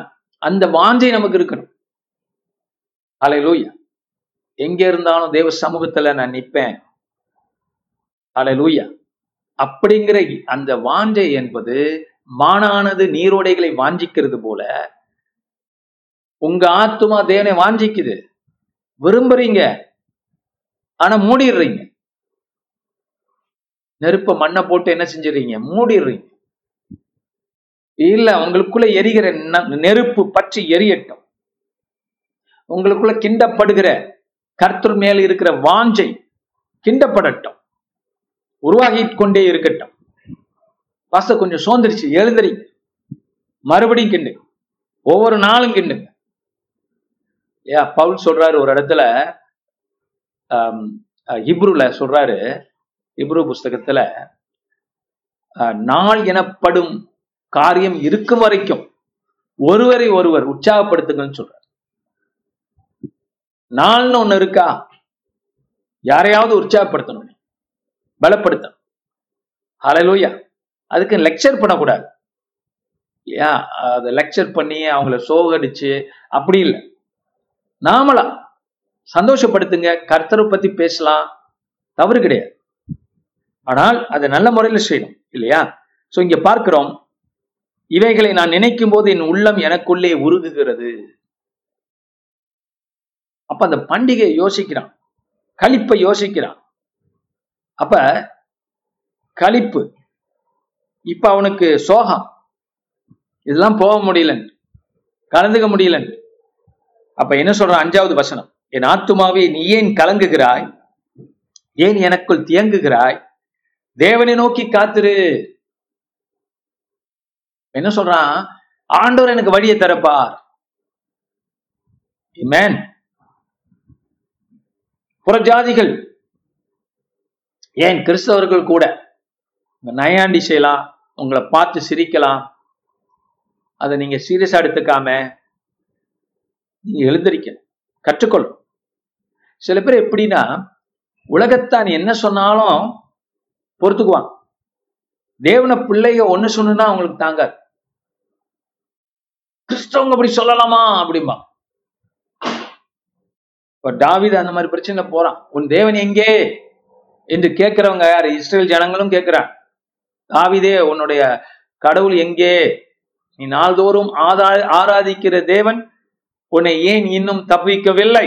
அந்த வாஞ்சை நமக்கு இருக்கணும். ஹல்லேலூயா. எங்க இருந்தாலும் தேவ சமூகத்துல நான் நிற்பேன். ஹல்லேலூயா. அப்படிங்கிற அந்த வாஞ்சை என்பது மானானது நீரோடைகளை வாஞ்சிக்கிறது போல உங்க ஆத்துமா தேவனை வாஞ்சிக்குது. விரும்புறீங்க, ஆனா மூடிடுறீங்க. நெருப்ப மண்ணை போட்டு என்ன செஞ்சிடறீங்க? மூடிடுறீங்க. இல்ல, உங்களுக்குள்ள எரிகிற நெருப்பு பற்றி எரியட்டும். உங்களுக்குள்ள கிண்டப்படுகிற கர்த்தர் மேல் இருக்கிற வாஞ்சை கிண்டப்படட்டும், உருவாகிக் கொண்டே இருக்கட்டும். பாஸ்டர் கொஞ்சம் சோர்ந்துருச்சு, எழுந்திரிங்க, மறுபடியும் கிண்டுங்க, ஒவ்வொரு நாளும் கிண்டுங்க. ஏன் பவுல் சொல்றாரு ஒரு இடத்துல, ஹிப்ரூல சொல்றாரு, ஹிப்ரூ புஸ்தகத்துல, நாள் எனப்படும் காரியம் இருக்கும் வரைக்கும் ஒருவரை ஒருவர் உற்சாகப்படுத்துங்கன்னு சொல்றாரு. நாள்னு ஒண்ணு இருக்கா? யாரையாவது உற்சாகப்படுத்தணும், பலப்படுத்தணும். ஹல்லேலூயா. அதுக்கு லெக்சர் பண்ணக்கூடாது இல்லையா, அதை லெக்சர் பண்ணி அவங்கள சோகடிச்சு அப்படி இல்லை. நாமளா சந்தோஷப்படுத்துங்க. கர்த்தரை பத்தி பேசலாம், தவறு கிடையாது. ஆனால் அதை நல்ல முறையில செய்யணும், இல்லையா? சோ இங்க பார்க்கிறோம், இவைகளை நான் நினைக்கும் போது என் உள்ளம் எனக்குள்ளே உருகுகிறது. அப்ப அந்த பண்டிகை யோசிக்கிறான், களிப்பை யோசிக்கிறான். அப்ப களிப்பு, இப்ப அவனுக்கு சோகம், இதெல்லாம் போக முடியலன்னு, கலந்துக்க முடியலன்னு. அப்ப என்ன சொல்றான்? 5வது வசனம், என் ஆத்துமாவே நீ ஏன் கலங்குகிறாய், ஏன் எனக்குள் தியங்குகிறாய், தேவனை நோக்கி காத்திரு. என்ன சொல்றான்? ஆண்டவர் எனக்கு வழியை தரப்பார். ஆமென். புறஜாதிகள், ஏன் கிறிஸ்தவர்கள் கூட நயாண்டி செய்யலாம், உங்களை பார்த்து சிரிக்கலாம், அதை நீங்க சீரியஸா எடுத்துக்காம நீங்க எழுந்திருக்க கற்றுக்கொள்ளும். சில பேர் எப்படின்னா, உலகத்தான் என்ன சொன்னாலும் பொறுத்துக்குவான், தேவன பிள்ளைய ஒண்ணு சொன்னா அவங்களுக்கு தாங்காது. கிறிஸ்தவங்க அப்படி சொல்லலாமா அப்படிம்பா. இப்ப தாவீது அந்த மாதிரி பிரச்சனை போறான். உன் தேவன் எங்கே என்று கேட்கிறவங்க யாரு? இஸ்ரேல் ஜனங்களும் கேட்கிறான், தாவீதே உன்னுடைய கடவுள் எங்கே, நீ நாள்தோறும் ஆராதிக்கிற தேவன் உன்னை ஏன் இன்னும் தப்பிக்கவில்லை?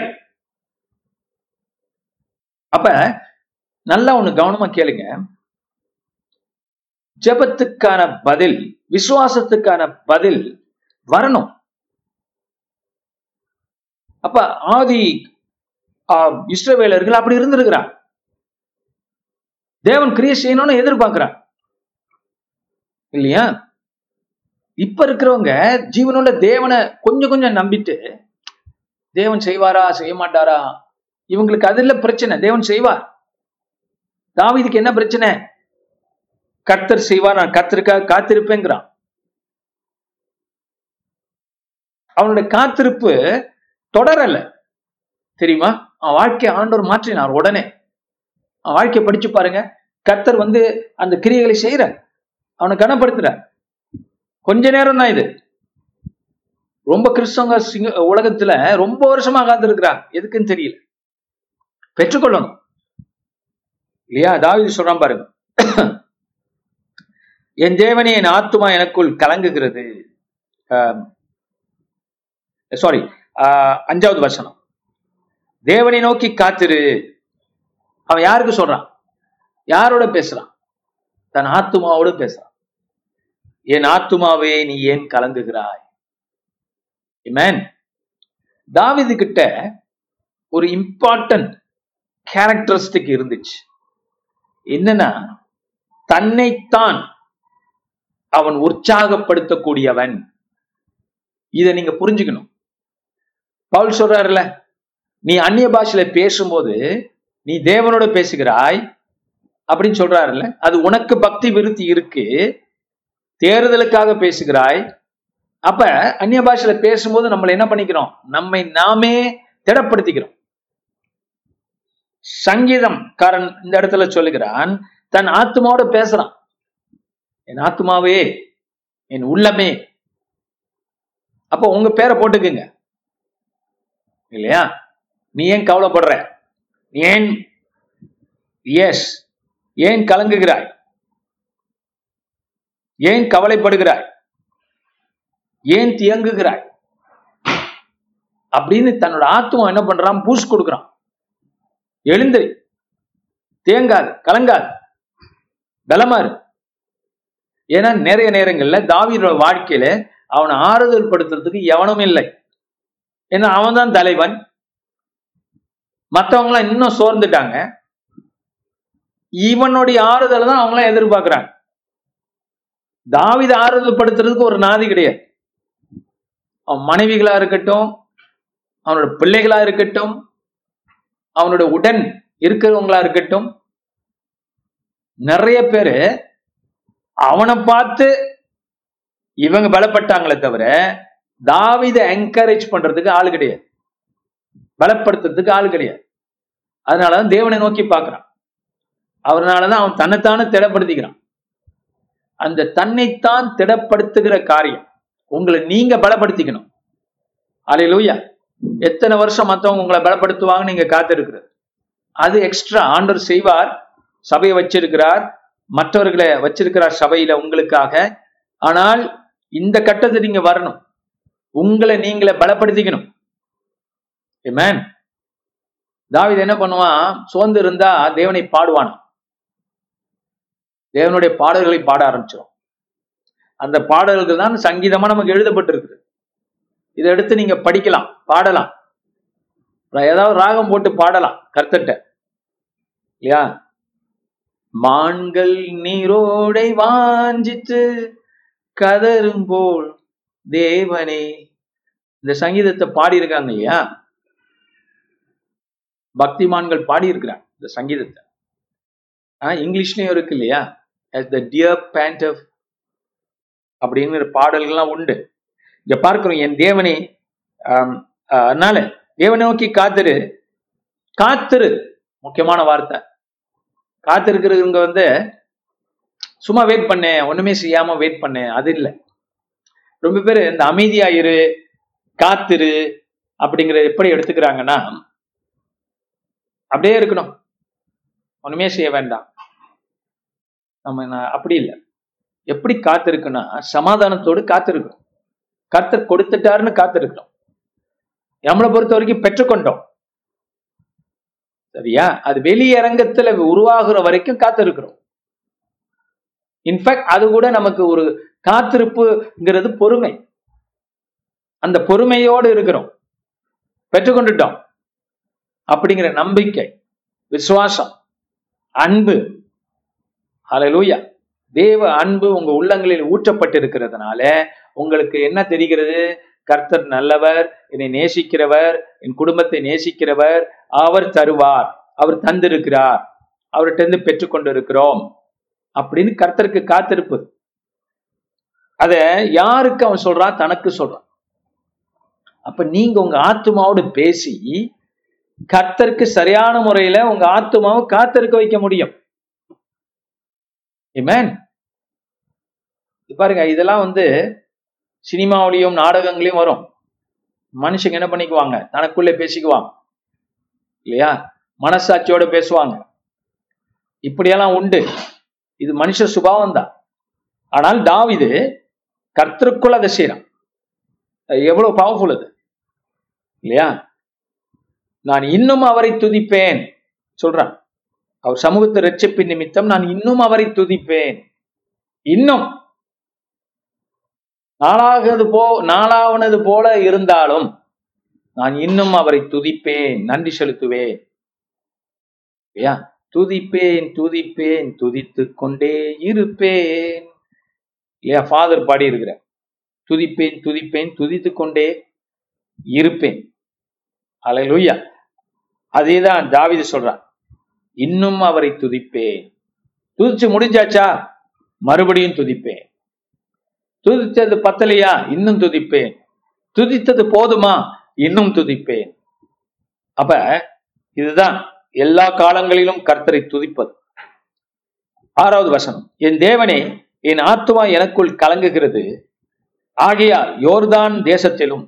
அப்ப நல்லா ஒண்ணு கவனமா கேளுங்க, ஜெபத்துக்கான பதில், விசுவாசத்துக்கான பதில் வரணும். அப்ப ஆதி இஸ்ரவேலர்கள் அப்படி இருந்திருக்கிறான், தேவன் கிரியை செய்யணும்னு எதிர்பார்க்கிறான், இல்லையா? இப்ப இருக்கிறவங்க ஜீவனோட தேவனை கொஞ்சம் கொஞ்சம் நம்பிட்டு, தேவன் செய்வாரா செய்ய மாட்டாரா, இவங்களுக்கு அது இல்ல பிரச்சனை, தேவன் செய்வார். தாவீதுக்கு என்ன பிரச்சனை? கர்த்தர் செய்வார், நான் கர்த்தருக்காக காத்திருப்பேங்கிறான். அவனுடைய காத்திருப்பு தொடரல, தெரியுமா? அவன் வாழ்க்கையை ஆண்டவர் மாற்றினார். உடனே அவன் வாழ்க்கையை படிச்சு பாருங்க, கர்த்தர் வந்து அந்த கிரியைகளை செய்யறார், அவனை கனப்படுத்துறார். கொஞ்ச நேரம் தான் இது. ரொம்ப கிறிஸ்தவங்க உலகத்துல ரொம்ப வருஷமா காத்திருக்கிறாங்க, எதுக்குன்னு தெரியல. பெற்றுக்கொள்ளணும், இல்லையா? தாவீது சொல்றான் பாருங்க, என் தேவனே என் ஆத்துமா எனக்குள் கலங்குகிறது. 5வது வசனம், தேவனை நோக்கி காத்திரு. அவன் யாருக்கு சொல்றான்? யாரோட பேசுறான்? தன் ஆத்துமாவோட பேசுறான். என் ஆத்துமாவே நீ ஏன் கலங்குகிறாய்? ஆமென். தாவீது கிட்ட ஒரு இம்பார்ட்டன்ட் கேரக்டரிஸ்டிக் இருந்துச்சு, என்னன்னா தன்னைத்தான் அவன் உற்சாகப்படுத்தக்கூடியவன். இதை நீங்க புரிஞ்சுக்கணும். பவுல் சொல்றாருல, நீ அந்நிய பாஷையில பேசும்போது நீ தேவனோட பேசுகிறாய் அப்படின்னு சொல்றாருல, அது உனக்கு பக்தி விருத்தி இருக்கு, தேர்தலுக்காக பேசுகிறாய். அப்ப அந்நிய பாஷையில பேசும்போது நம்மளை என்ன பண்ணிக்கிறோம்? நம்மை நாமே திடப்படுத்திக்கிறோம். சங்கீதம் காரன் இந்த இடத்துல சொல்லுகிறான், தன் ஆத்மாவோட பேசுறான், என் ஆத்மாவே என் உள்ளமே. அப்ப உங்க பேரை போட்டுக்குங்க, இல்லையா? நீ ஏன் கவலைப்படுற, ஏன் ஏன் கலங்குகிறாய், ஏன் கவலைப்படுகிறாய், ஏன் தியங்குகிறாய் அப்படின்னு தன்னோட ஆத்மா என்ன பண்றான்? பூஸ்ட் கொடுக்கிறான். எழுந்து தேங்காது, கலங்காது, பலமாறு. ஏன்னா நிறைய நேரங்கள்ல தாவீதோட வாழ்க்கையில அவனை ஆறுதல் படுத்துறதுக்கு எவனும் இல்லை. ஏன்னா அவன் தான் தலைவன், மற்றவங்களாம் இன்னும் சோர்ந்துட்டாங்க, இவனுடைய ஆறுதலை தான் அவங்களாம் எதிர்பார்க்கிறாங்க. தாவீதை ஆறுதல் படுத்துறதுக்கு ஒரு நாதி கிடையாது. அவன் மனைவிகளா இருக்கட்டும், அவனோட பிள்ளைகளா இருக்கட்டும், அவனோட உடன் இருக்கிறவங்களா இருக்கட்டும், நிறைய பேரு அவனை பார்த்து இவங்க பலப்பட்டாங்களே தவிர தாவீதை என்கரேஜ் பண்றதுக்கு ஆள் கிடையாது, பலப்படுத்துறதுக்கு ஆள் கிடையாது. அதனாலதான் தேவனை நோக்கி பார்க்கிறான், அவனாலதான் அவன் தன்னைத்தானே திடப்படுத்திக்கிறான். அந்த தன்னைத்தான் திடப்படுத்துகிற காரியம் உங்களை நீங்க பலப்படுத்திக்கணும். அல்லேலூயா. எத்தனை வருஷம் மற்றவங்க உங்களை பலப்படுத்துவாங்க நீங்க காத்திருக்கிறது, அது எக்ஸ்ட்ரா ஆண்டவர் செய்வார். சபையை வச்சிருக்கிறார், மற்றவர்களை வச்சிருக்கிறார் சபையில உங்களுக்காக. ஆனால் இந்த கட்டத்தை நீங்க வரணும், உங்களை நீங்களே பலப்படுத்திக்கணும். ஆமென். தாவீது என்ன பண்ணுவான்? சோர்ந்து இருந்தா தேவனை பாடுவான், தேவனுடைய பாடல்களை பாட ஆரம்பிச்சிடும். அந்த பாடல்கள் தான் சங்கீதமா நமக்கு எழுதப்பட்டிருக்கு. இதை எடுத்து நீங்க படிக்கலாம், பாடலாம், ஏதாவது ராகம் போட்டு பாடலாம் கர்த்தர்ட்ட, இல்லையா? மான்கள் நீரோடை வாஞ்சித்து கதறும் போல் தேவனே, இந்த சங்கீதத்தை பாடியிருக்காங்க இல்லையா? பக்திமான்கள் பாடியிருக்கிறாங்க இந்த சங்கீதத்தை. இங்கிலீஷ்லயும் இருக்கு இல்லையா, as the dear pant of அப்படிங்கிற பாடல்கள்லாம் உண்டு. இங்க பார்க்கிறோம், என் தேவனே, அதனால தேவனை நோக்கி காத்திரு, காத்திரு. முக்கியமான வார்த்தை காத்திருக்கிறவங்க சும்மா வெயிட் பண்ண, ஒண்ணுமே செய்யாம வெயிட் பண்ண, அது இல்லை. ரொம்ப பேர் இந்த அமைதியாயிரு, காத்திரு அப்படிங்கறது எப்படி எடுத்துக்கிறாங்கன்னா, அப்படியே இருக்கணும், ஒண்ணுமே செய்ய வேண்டாம். நம்ம அப்படி இல்லை. எப்படி காத்திருக்குன்னா, சமாதானத்தோடு காத்திருக்கணும், கர்த்தர் கொடுத்துட்டாருன்னு காத்திருக்கணும். நம்மளை பொறுத்த வரைக்கும் பெற்றுக்கொண்டோம், சரியா? அது வெளியரங்கத்துல உருவாகிற வரைக்கும் காத்திருக்கிறோம். இன்ஃபேக்ட் அது கூட நமக்கு ஒரு காத்திருப்புங்கிறது பொறுமை. அந்த பொறுமையோடு இருக்கிறோம், பெற்றுக்கொண்டுட்டோம் அப்படிங்கிற நம்பிக்கை, விசுவாசம், அன்பு. ஹல்லேலூயா. தேவ அன்பு உங்க உள்ளங்களில் ஊற்றப்பட்டிருக்கிறதுனால உங்களுக்கு என்ன தெரிகிறது? கர்த்தர் நல்லவர், என்னை நேசிக்கிறவர், என் குடும்பத்தை நேசிக்கிறவர், அவர் தருவார், அவர் தந்திருக்கிறார், அவர்கிட்ட இருந்து பெற்றுக்கொண்டிருக்கிறோம் அப்படின்னு கர்த்தருக்கு காத்திருப்பு. அத யாருக்கு அவன் சொல்றான்? தனக்கு சொல்றான். அப்ப நீங்க உங்க ஆத்துமாவோடு பேசி கர்த்தருக்கு சரியான முறையில உங்க ஆத்துமாவை காத்திருக்க வைக்க முடியும். ஆமென். பாருங்க, இதெல்லாம் சினிமாவிலையும் நாடகங்களையும் வரும். மனுஷங்க என்ன பண்ணிக்குவாங்க? தனக்குள்ளே பேசிக்குவாங்க, இல்லையா? மனசாட்சியோட பேசுவாங்க. இப்படியெல்லாம் உண்டு. இது மனுஷ சுபாவம் தான். ஆனால் தாவீது கர்த்தருக்குள்ள அதை செய்யறான். எவ்வளவு பவர்ஃபுல் அது, இல்லையா? நான் இன்னும் அவரை துதிப்பேன் சொல்றான். அவர் சமூகத்தை ரட்சிப்பின் நிமித்தம் நான் இன்னும் அவரை துதிப்பேன். இன்னும் நாளாவனது போல இருந்தாலும் நான் இன்னும் அவரை துதிப்பேன், நன்றி செலுத்துவேன். துதிப்பேன், துதிப்பேன், துதித்து கொண்டே இருப்பேன், இல்லையா? ஃபாதர் பாடி இருக்கிற துதிப்பேன், துதிப்பேன், துதித்து கொண்டே இருப்பேன். ஹல்லேலூயா. அதேதான் தாவீது சொல்றான், இன்னும் அவரை துதிப்பேன். துதிச்சு முடிஞ்சாச்சா? மறுபடியும் துதிப்பேன். துதித்தது பத்தலையா? இன்னும் துதிப்பேன். துதித்தது போதுமா? இன்னும் துதிப்பேன். அப்ப இதுதான் எல்லா காலங்களிலும் கர்த்தரை துதிப்பது. 6வது வசனம், என் தேவனே, என் ஆத்துமா எனக்குள் கலங்குகிறது, ஆகையால் யோர்தான் தேசத்திலும்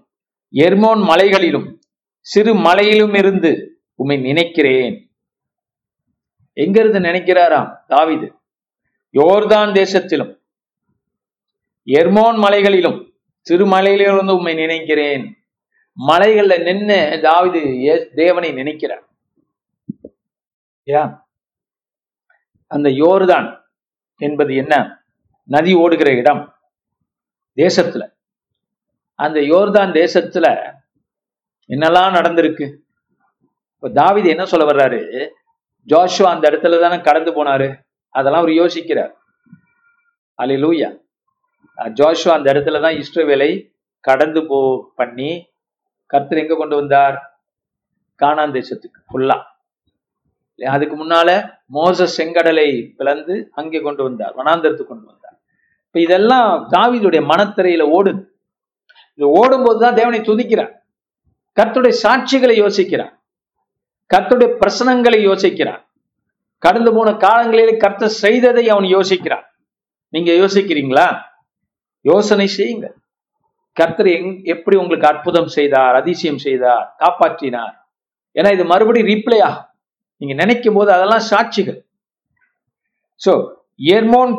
எர்மோன் மலைகளிலும் சிறு மலையிலும் இருந்து உம்மை நினைக்கிறேன். எங்கிருந்து நினைக்கிறாராம் தாவீது? யோர்தான் தேசத்திலும் எர்மோன் மலைகளிலும் சிறு மலையிலிருந்து உம்மை நினைக்கிறேன். மலைகள்ல நின்று தாவீது தேவனை நினைக்கிறார். அந்த யோர்தான் என்பது என்ன? நதி ஓடுகிற இடம். தேசத்துல, அந்த யோர்தான் தேசத்துல என்னெல்லாம் நடந்திருக்கு? இப்ப தாவீது என்ன சொல்ல வர்றாரு? ஜோஷுவா அந்த இடத்துல தானே கடந்து போனாரு, அதெல்லாம் அவர் யோசிக்கிறார். அல்லேலூயா. ஜோஷுவா அந்த இடத்துல தான் இஸ்ரவேலை கடந்து பண்ணி கர்த்தர் எங்க கொண்டு வந்தார்? கானான் தேசத்துக்கு ஃபுல்லா. அதுக்கு முன்னால மோசஸ் செங்கடலை பிளந்து அங்கே கொண்டு வந்தார், வனாந்தரத்துக்கு கொண்டு வந்தார். இப்ப இதெல்லாம் தாவீதுடைய மனத்திரையில ஓடுது. இது ஓடும்போதுதான் தேவனை துதிக்கிறார், கர்த்தருடைய சாட்சிகளை யோசிக்கிறார், கர்த்தருடைய பிரசனங்களை யோசிக்கிறான், கடந்து போன காலங்களிலே கர்த்தர் செய்ததை அவன் யோசிக்கிறான். நீங்க யோசிக்கிறீங்களா? யோசனை செய்யுங்க. கர்த்தர் எப்படி உங்களுக்கு அற்புதம் செய்தார், அதிசயம் செய்தார், காப்பாற்றினார். ஏன்னா இது மறுபடியும் ரீப்ளே ஆகும். நீங்க நினைக்கும் போது அதெல்லாம் சாட்சிகள். சோ எர்மோன்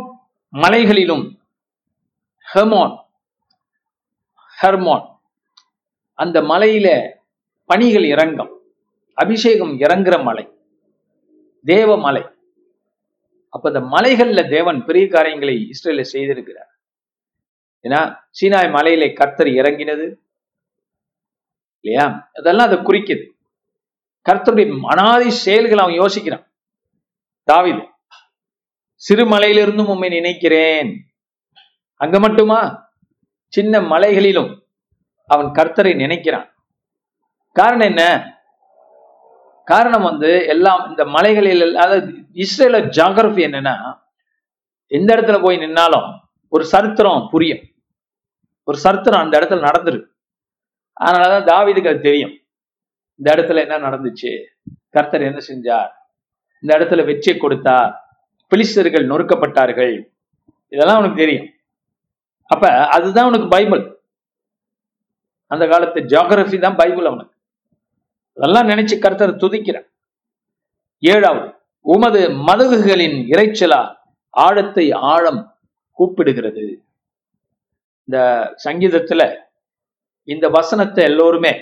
மலைகளிலும் ஹெர்மோன் அந்த மலையில பணிகள் இறங்கும், அபிஷேகம் இறங்குற மலை, தேவ மலை. அப்ப அந்த மலைகள்ல தேவன் பெரிய காரியங்களை இஸ்ரேல செய்திருக்கிறார். ஏன்னா சீனாய் மலையில கர்த்தர் இறங்கினது இல்லையா, அதெல்லாம் அதை குறிக்குது. கர்த்தருடைய அனாதி செயல்களை அவன் யோசிக்கிறான். தாவீது, சிறு மலையிலிருந்தும் உம்மை நினைக்கிறேன். அங்க மட்டுமா? சின்ன மலைகளிலும் அவன் கர்த்தரை நினைக்கிறான். காரணம் என்ன? காரணம் எல்லாம் இந்த மலைகளில், அதாவது இஸ்ரேல ஜாகிரபி என்னன்னா, எந்த இடத்துல போய் நின்னாலும் ஒரு சரித்திரம் புரியும், ஒரு சரித்திரம் அந்த இடத்துல நடந்துருக்கு. அதனாலதான் தாவீதுக்கு அது தெரியும், இந்த இடத்துல என்ன நடந்துச்சு, கர்த்தர் என்ன செஞ்சார், இந்த இடத்துல வெற்றி கொடுத்தார், பிலிஸ்தர்கள் நொறுக்கப்பட்டார்கள், இதெல்லாம் அவனுக்கு தெரியும். அப்ப அதுதான் அவனுக்கு பைபிள், அந்த காலத்து ஜியோகிராஃபி தான் பைபிள் அவனுக்கு. அதெல்லாம் நினைச்சு கர்த்தர் துதிக்கிறான். 7வது, உமது மதகுகளின் இறைச்சலா ஆழத்தை ஆழம் கூப்பிடுகிறது. இந்த சங்கீதத்துல இந்த வசனத்தை எல்லோருமே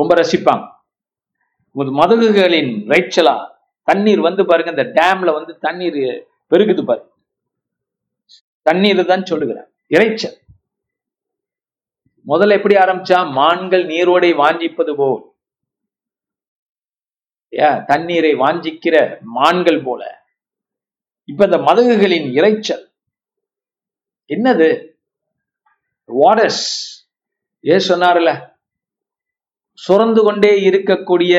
ரொம்ப ரசிப்பாங்க. உமது மதகுகளின் இறைச்சலா தண்ணீர் பாருங்க, இந்த டேம்ல தண்ணீர் பெருகுது பாரு, தண்ணீர் தான் சொல்லுகிறேன், இறைச்சல். முதல்ல எப்படி ஆரம்பிச்சா, மான்கள் நீரோடை வாஞ்சிப்பது போல், தண்ணீரை வாஞ்சிக்கிற மான்கள் போல. இப்ப இந்த மதகுகளின் இறைச்சல் என்னது? வாட்டர்ஸ். சொன்னார்ல, சுரந்து கொண்டே இருக்கக்கூடிய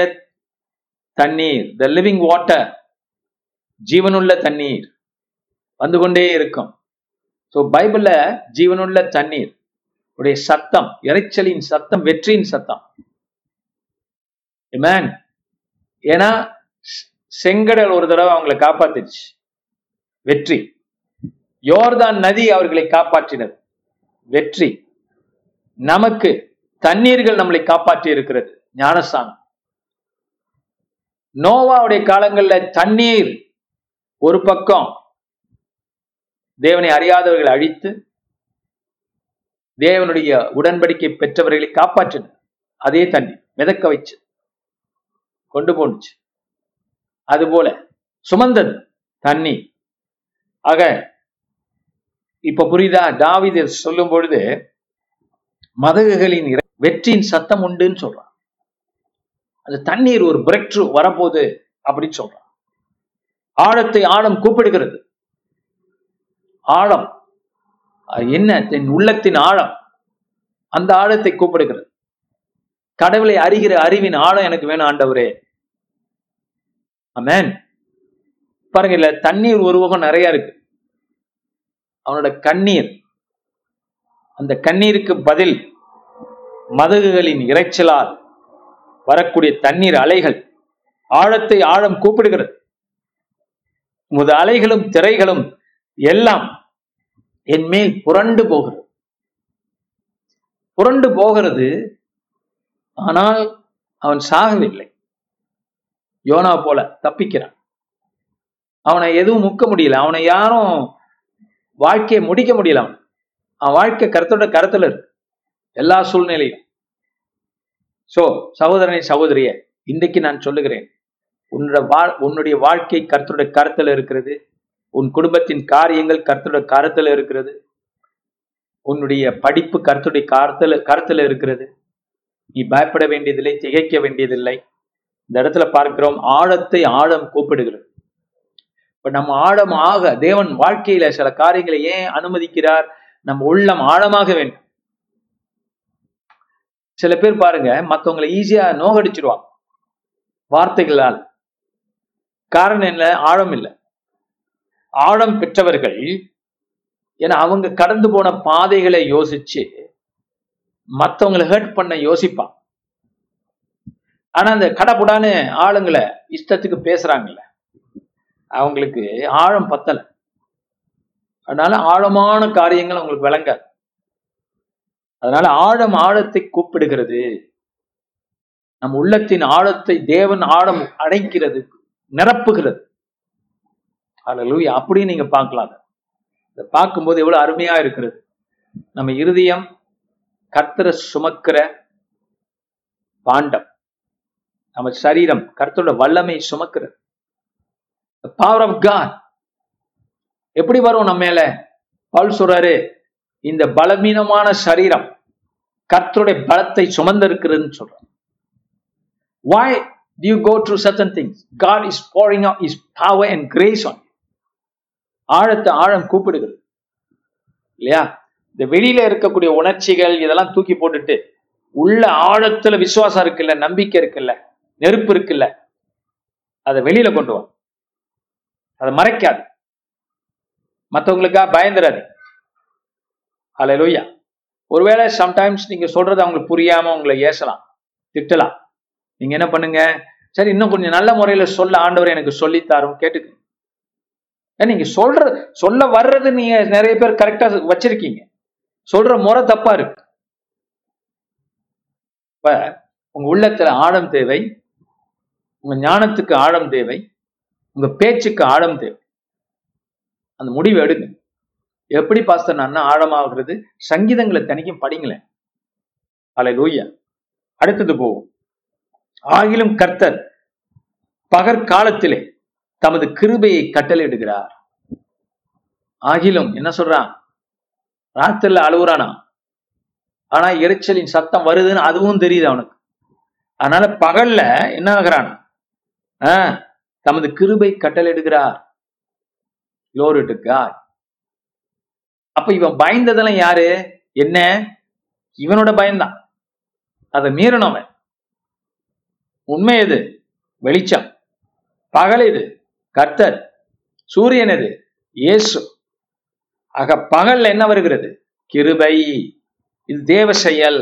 தண்ணீர், த லிவிங் வாட்டர், ஜீவனுள்ள தண்ணீர் வந்து கொண்டே இருக்கும். ஸோ பைபிள்ல ஜீவனுள்ள தண்ணீர் உடைய சத்தம், இறைச்சலின் சத்தம், வெற்றியின் சத்தம். ஆமென். ஏன்னா செங்கடல் ஒரு தடவை அவங்களை காப்பாத்திடுச்சு, வெற்றி. யோர்தான் நதி அவர்களை காப்பாற்றினது, வெற்றி. நமக்கு தண்ணீர்கள் நம்மளை காப்பாற்றி இருக்கிறது, ஞானஸ்தானம். நோவாவுடைய காலங்கள்ல தண்ணீர் ஒரு பக்கம் தேவனை அறியாதவர்களை அழித்து, தேவனுடைய உடன்படிக்கை பெற்றவர்களை காப்பாற்றின. அதே தண்ணி மிதக்க வச்சு கொண்டு போனுச்சு, அதுபோல சுமந்தது தண்ணி. ஆக இப்ப புரியுதா, தாவீது சொல்லும் பொழுது மதகுகளின் வெற்றியின் சத்தம் உண்டுன்னு சொல்றான். அந்த தண்ணீர் ஒரு பிரேக் த்ரூ வரப்போகுது அப்படின்னு சொல்றான். ஆழத்தை ஆழம் கூப்பிடுகிறது. ஆழம் என்ன? என் உள்ளத்தின் ஆழம், அந்த ஆழத்தை கூப்பிடுகிறது. கடவுளை அறிகிற அறிவின் ஆழம் எனக்கு வேணும் ஆண்டவரே. ஆமென். பாருங்க, இல்ல தண்ணீர் உருவகம் நிறைய இருக்கு. அவனோட கண்ணீர், அந்த கண்ணீருக்கு பதில் மதகுகளின் இறைச்சலால் வரக்கூடிய தண்ணீர் அலைகள் ஆழத்தை ஆழம் கூப்பிடுகிறது. முது அலைகளும் திரைகளும் எல்லாம் என் மேல் புரண்டு போகிறது, புரண்டு போகிறது. ஆனால் அவன் சாகவில்லை, யோனா போல தப்பிக்கிறான். அவனை எதுவும் முக்க முடியல, அவனை யாரும் வாழ்க்கையை முடிக்க முடியல. அவன் வாழ்க்கை கர்த்தரோட கருத்துல இருக்கு எல்லா சூழ்நிலையும். சோ சகோதரனே சகோதரிய, இன்றைக்கு நான் சொல்லுகிறேன், உன்னுடைய வாழ்க்கை கர்த்தரோட கருத்துல இருக்கிறது, உன் குடும்பத்தின் காரியங்கள் கர்த்தரோட கருத்துல இருக்கிறது, உன்னுடைய படிப்பு கர்த்தருடைய கருத்துல இருக்கிறது. நீ பயப்பட வேண்டியதில்லை, திகைக்க வேண்டியதில்லை. இந்த இடத்துல பார்க்கிறோம், ஆழத்தை ஆழம் கூப்பிடுகிறது. இப்ப நம்ம ஆழம் ஆக தேவன் வாழ்க்கையில சில காரியங்களை ஏன் அனுமதிக்கிறார்? நம்ம உள்ளம் ஆழமாக வேண்டும். சில பேர் பாருங்க, மற்றவங்களை ஈஸியா நோகடிச்சிடுவாங்க வார்த்தைகளால். காரணம் என்ன? ஆழம் இல்லை. ஆழம் பெற்றவர்கள் ஏன்னா அவங்க கடந்து போன பாதைகளை யோசிச்சு மற்றவங்களை ஹர்ட் பண்ண யோசிப்பான். ஆனா அந்த கடப்புடான்னு ஆளுங்களை இஷ்டத்துக்கு பேசுறாங்கல்ல, அவங்களுக்கு ஆழம் பத்தலை. அதனால ஆழமான காரியங்கள் அவங்களுக்கு விளங்காது. அதனால ஆழம் ஆழத்தை கூப்பிடுகிறது. நம் உள்ளத்தின் ஆழத்தை தேவன் ஆழம் அடைக்கிறது, நிரப்புகிறது. அல்லேலூயா. அப்படியே நீங்க பார்க்கலாம். இதை பார்க்கும்போது எவ்வளவு அருமையா இருக்கிறது. நம்ம இருதயம் கர்த்தரை சுமக்கிற பாண்டம், நம்ம சரீரம் கர்த்தரோட வல்லமை சுமக்கிறது. The power of God எப்படி வரும் நம்ம மேல? பவுல் சொல்றாரு, இந்த பலவீனமான சரீரம் கர்த்தருடைய பலத்தை சுமந்திருக்கிறதுன்னு சொல்றாரு. Why do you go through certain things? God is pouring out His power and grace on you. ஆழத்தை ஆழம் கூப்பிடுகிறது இல்லையா? இந்த வெளியில இருக்கக்கூடிய உணர்ச்சிகள் இதெல்லாம் தூக்கி போட்டுட்டு உள்ள ஆழத்துல விசுவாசம் இருக்குல்ல, நம்பிக்கை இருக்குல்ல, நெருப்பு இருக்குல்ல, அதை வெளியில கொண்டு வா. அதை மறைக்காது, மற்றவங்களுக்காக பயந்துடாது. அல்லேலூயா. ஒருவேளை சம்டைம்ஸ் நீங்க சொல்றது அவங்களுக்கு புரியாம உங்களை ஏசலாம், திட்டலாம். நீங்க என்ன பண்ணுங்க, சரி இன்னும் கொஞ்சம் நல்ல முறையில சொல்ல ஆண்டவர் எனக்கு சொல்லித்தாரும் கேட்டுக்கோங்க. நீங்க சொல்ல வர்றது நீங்க நிறைய பேர் கரெக்டா வச்சிருக்கீங்க, சொல்ற முறை தப்பா இருக்கு. இப்ப உங்க உள்ளத்துல ஆழம் தேவை, உங்க ஞானத்துக்கு ஆழம் தேவை, உங்க பேச்சுக்கு ஆழம் தேவை. அந்த முடிவை எடுங்க. எப்படி பாஸ்டர் நான் ஆழமாகிறது? சங்கீதங்களை தனிக்கும் படிங்களேன். அல்லேலூயா. அடுத்தது போவோம். ஆகிலும் கர்த்தர் பகற்காலத்திலே தமது கிருபையை கட்டளையிடுகிறார். ஆகிலும் என்ன சொல்றான்? ராத்திரில அழுவுறானா, ஆனா இறைச்சலின் சத்தம் வருதுன்னு அதுவும் தெரியுது அவனுக்கு. அதனால பகல்ல என்ன ஆகுறான்? தமது கிருபை கட்டளையிடுகிறார். லோரிட்டுக்கார். அப்ப இவன் பயந்ததெல்லாம் யாரு? என்ன இவனோட பயந்தான், அதை மீறினவன். உண்மை எது? வெளிச்சம். பகல் எது? கர்த்தர். சூரியன் எது? இயேசு. ஆக பகல்ல என்ன வருகிறது? கிருபை. இது தேவ செயல்,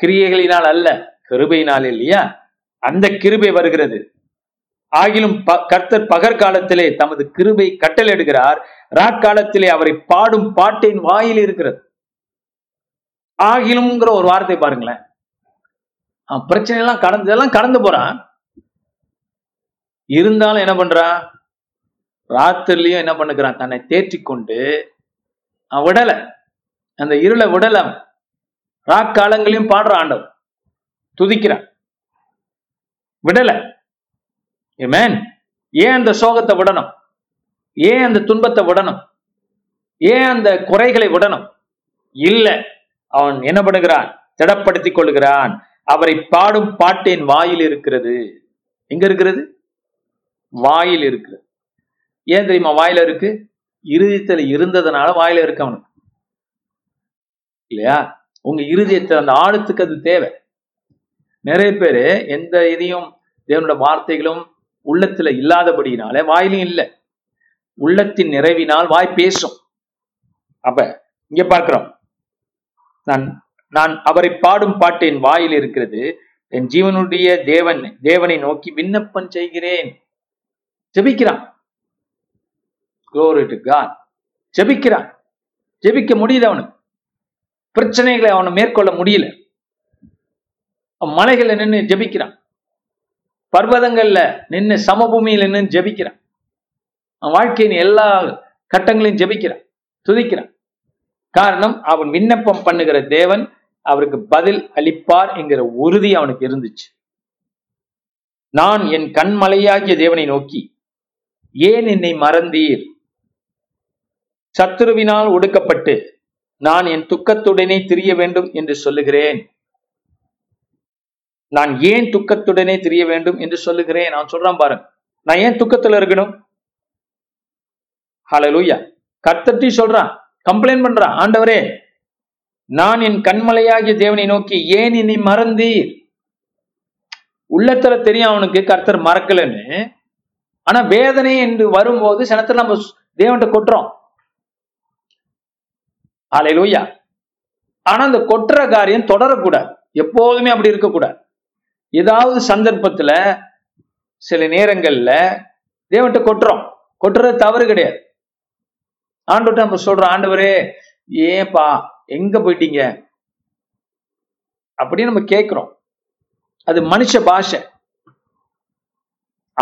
கிரியைகளினால் அல்ல, கிருபையினால் இல்லையா? அந்த கிருபை வருகிறது. ஆகிலும் கர்த்தர் பகற்காலத்திலே தமது கிருபை கட்டளையிடுகிறார், ராக்காலத்திலே அவரை பாடும் பாட்டின் வாயில் இருக்கிறது. ஆகிலும்ங்கிற ஒரு வார்த்தை பாருங்களேன். பிரச்சனை எல்லாம் கடந்து போறான். இருந்தாலும் என்ன பண்றான்? ராத்திரிலையும் என்ன பண்ணுகிறான்? தன்னை தேற்றி கொண்டு விடல, அந்த இருளை விடல. ராக்காலங்களையும் பாடுற ஆண்டவர் துதிக்கிறான், விடல. ஆமென். ஏன் அந்த சோகத்தை விடணும்? ஏன் அந்த துன்பத்தை விடணும்? ஏன் அந்த குறைகளை விடணும்? இல்ல, அவன் என்ன பண்ணுகிறான்? திடப்படுத்திக் கொள்கிறான். அவரை பாடும் பாட்டின் வாயில் இருக்கிறது. எங்க இருக்கிறது? வாயில் இருக்கு. ஏன் தெரியுமா வாயில இருக்கு? இருதயத்துல இருந்ததுனால வாயில இருக்கு அவனுக்கு இல்லையா? உங்க இருதயத்துல அந்த ஆழத்துக்கு அது தேவை. நிறைய பேரு எந்த இதையும் தேவனோட வார்த்தைகளும் உள்ளத்துல இல்லாதபடினால வாயிலும் இல்லை. உள்ளத்தின் நிறைவினால் வாய் பேசும். அப்ப இங்க பார்க்கிறோம், நான் அவரை பாடும் பாட்டு என் வாயில் இருக்கிறது, என் ஜீவனுடைய தேவனை நோக்கி விண்ணப்பம் செய்கிறேன். ஜெபிக்கிறான். Glory to God. ஜெபிக்கிறான். ஜெபிக்க முடியுது அவனுக்கு. பிரச்சனைகளை அவனை மேற்கொள்ள முடியல. மலைகள்ல நின்று ஜெபிக்கிறான், பர்வதங்கள்ல நின்று, சமபூமியில நின்று ஜெபிக்கிறான். அவன் வாழ்க்கையின் எல்லா கட்டங்களையும் ஜெபிக்கிறான், துதிக்கிறான். காரணம், அவன் விண்ணப்பம் பண்ணுகிற தேவன் அவருக்கு பதில் அளிப்பார் என்கிற உறுதி அவனுக்கு இருந்துச்சு. நான் என் கண்மலையாகிய தேவனை நோக்கி ஏன் என்னை மறந்தீர்? சத்துருவினால் ஒடுக்கப்பட்டு நான் என் துக்கத்துடனே திரிய வேண்டும் என்று சொல்லுகிறேன். நான் ஏன் துக்கத்துடனே திரிய வேண்டும் என்று சொல்லுகிறேன்? நான் சொல்றேன் பாருங்க, நான் ஏன் துக்கத்துல இருக்கணும்? ஹalleluya. கர்த்தர்ட்டி சொல்றான், கம்ப்ளைண்ட் பண்றான். ஆண்டவரே, நான் என் கண்மலையாகிய தேவனை நோக்கி ஏன் என்னை மறந்தீர்? உள்ளத்துல தெரியும் அவனுக்கு கர்த்தர் மறக்கலன்னு. ஆனா வேதனை என்று வரும்போது சனத்துல நம்ம தேவன்ட்ட கொட்டுறோம். அல்லேலூயா. ஆனா அந்த கொட்டுற காரியம் தொடரக்கூடாது, எப்போதுமே அப்படி இருக்கக்கூடாது. ஏதாவது சந்தர்ப்பத்துல சில நேரங்கள்ல தேவன்ட்ட கொட்டுறோம். கொட்டுறது தவறு கிடையாது. ஆண்டவர்கிட்ட நம்ம சொல்றோம், ஆண்டவரே ஏப்பா எங்க போயிட்டீங்க அப்படின்னு நம்ம கேட்கிறோம். அது மனுஷ பாஷை.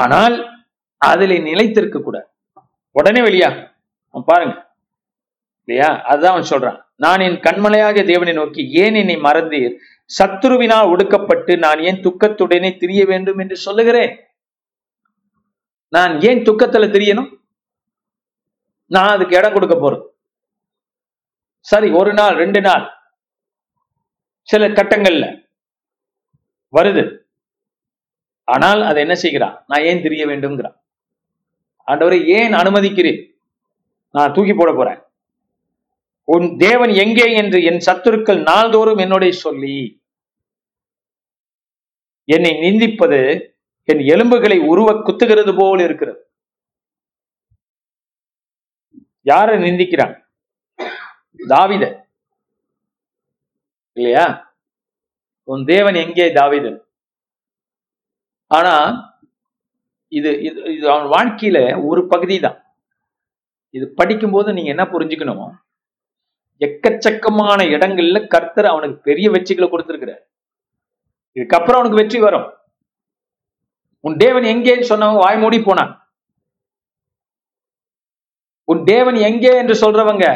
ஆனால் அதுல நிலைத்திருக்க கூடாது. உடனே வெளியா பாருங்க இல்லையா? அதுதான் அவன் சொல்றான், நான் என் கண்மலையாக தேவனை நோக்கி ஏன் என்னை மறந்தீர், சத்துருவினால் ஒடுக்கப்பட்டு நான் ஏன் துக்கத்துடனே திரிய வேண்டும் என்று சொல்லுகிறேன். நான் ஏன் துக்கத்துல திரியணும்? நான் அதுக்கு இடம் கொடுக்க போறேன். சரி, ஒரு நாள் ரெண்டு நாள் சில கட்டங்கள்ல வருது. ஆனால் அதை என்ன செய்கிறான்? நான் ஏன் திரிய வேண்டும்ங்கிறான். ஆண்டவரை ஏன் அனுமதிக்கிறேன்? நான் தூக்கி போட போறேன். உன் தேவன் எங்கே என்று என் சத்துருக்கள் நாள்தோறும் என்னுடைய சொல்லி என்னை நிந்திப்பது என் எலும்புகளை உருவ குத்துகிறது போல் இருக்கிறது. யாரை நிந்திக்கிறான்? தாவீத இல்லையா? உன் தேவன் எங்கே தாவீதன்? ஆனா இது இது அவன் வாழ்க்கையில ஒரு பகுதி தான். இது படிக்கும்போது நீங்க என்ன புரிஞ்சுக்கணுமோ, எக்கச்சக்கமான இடங்கள்ல கர்த்தர் அவனுக்கு பெரிய வெற்றிகளை கொடுத்திருக்கிறார். இதுக்கப்புறம் அவனுக்கு வெற்றி வரும். உன் தேவன் எங்கேன்னு சொன்னவங்க வாய் மூடி போனான். உன் தேவன் எங்கே என்று சொல்றவங்க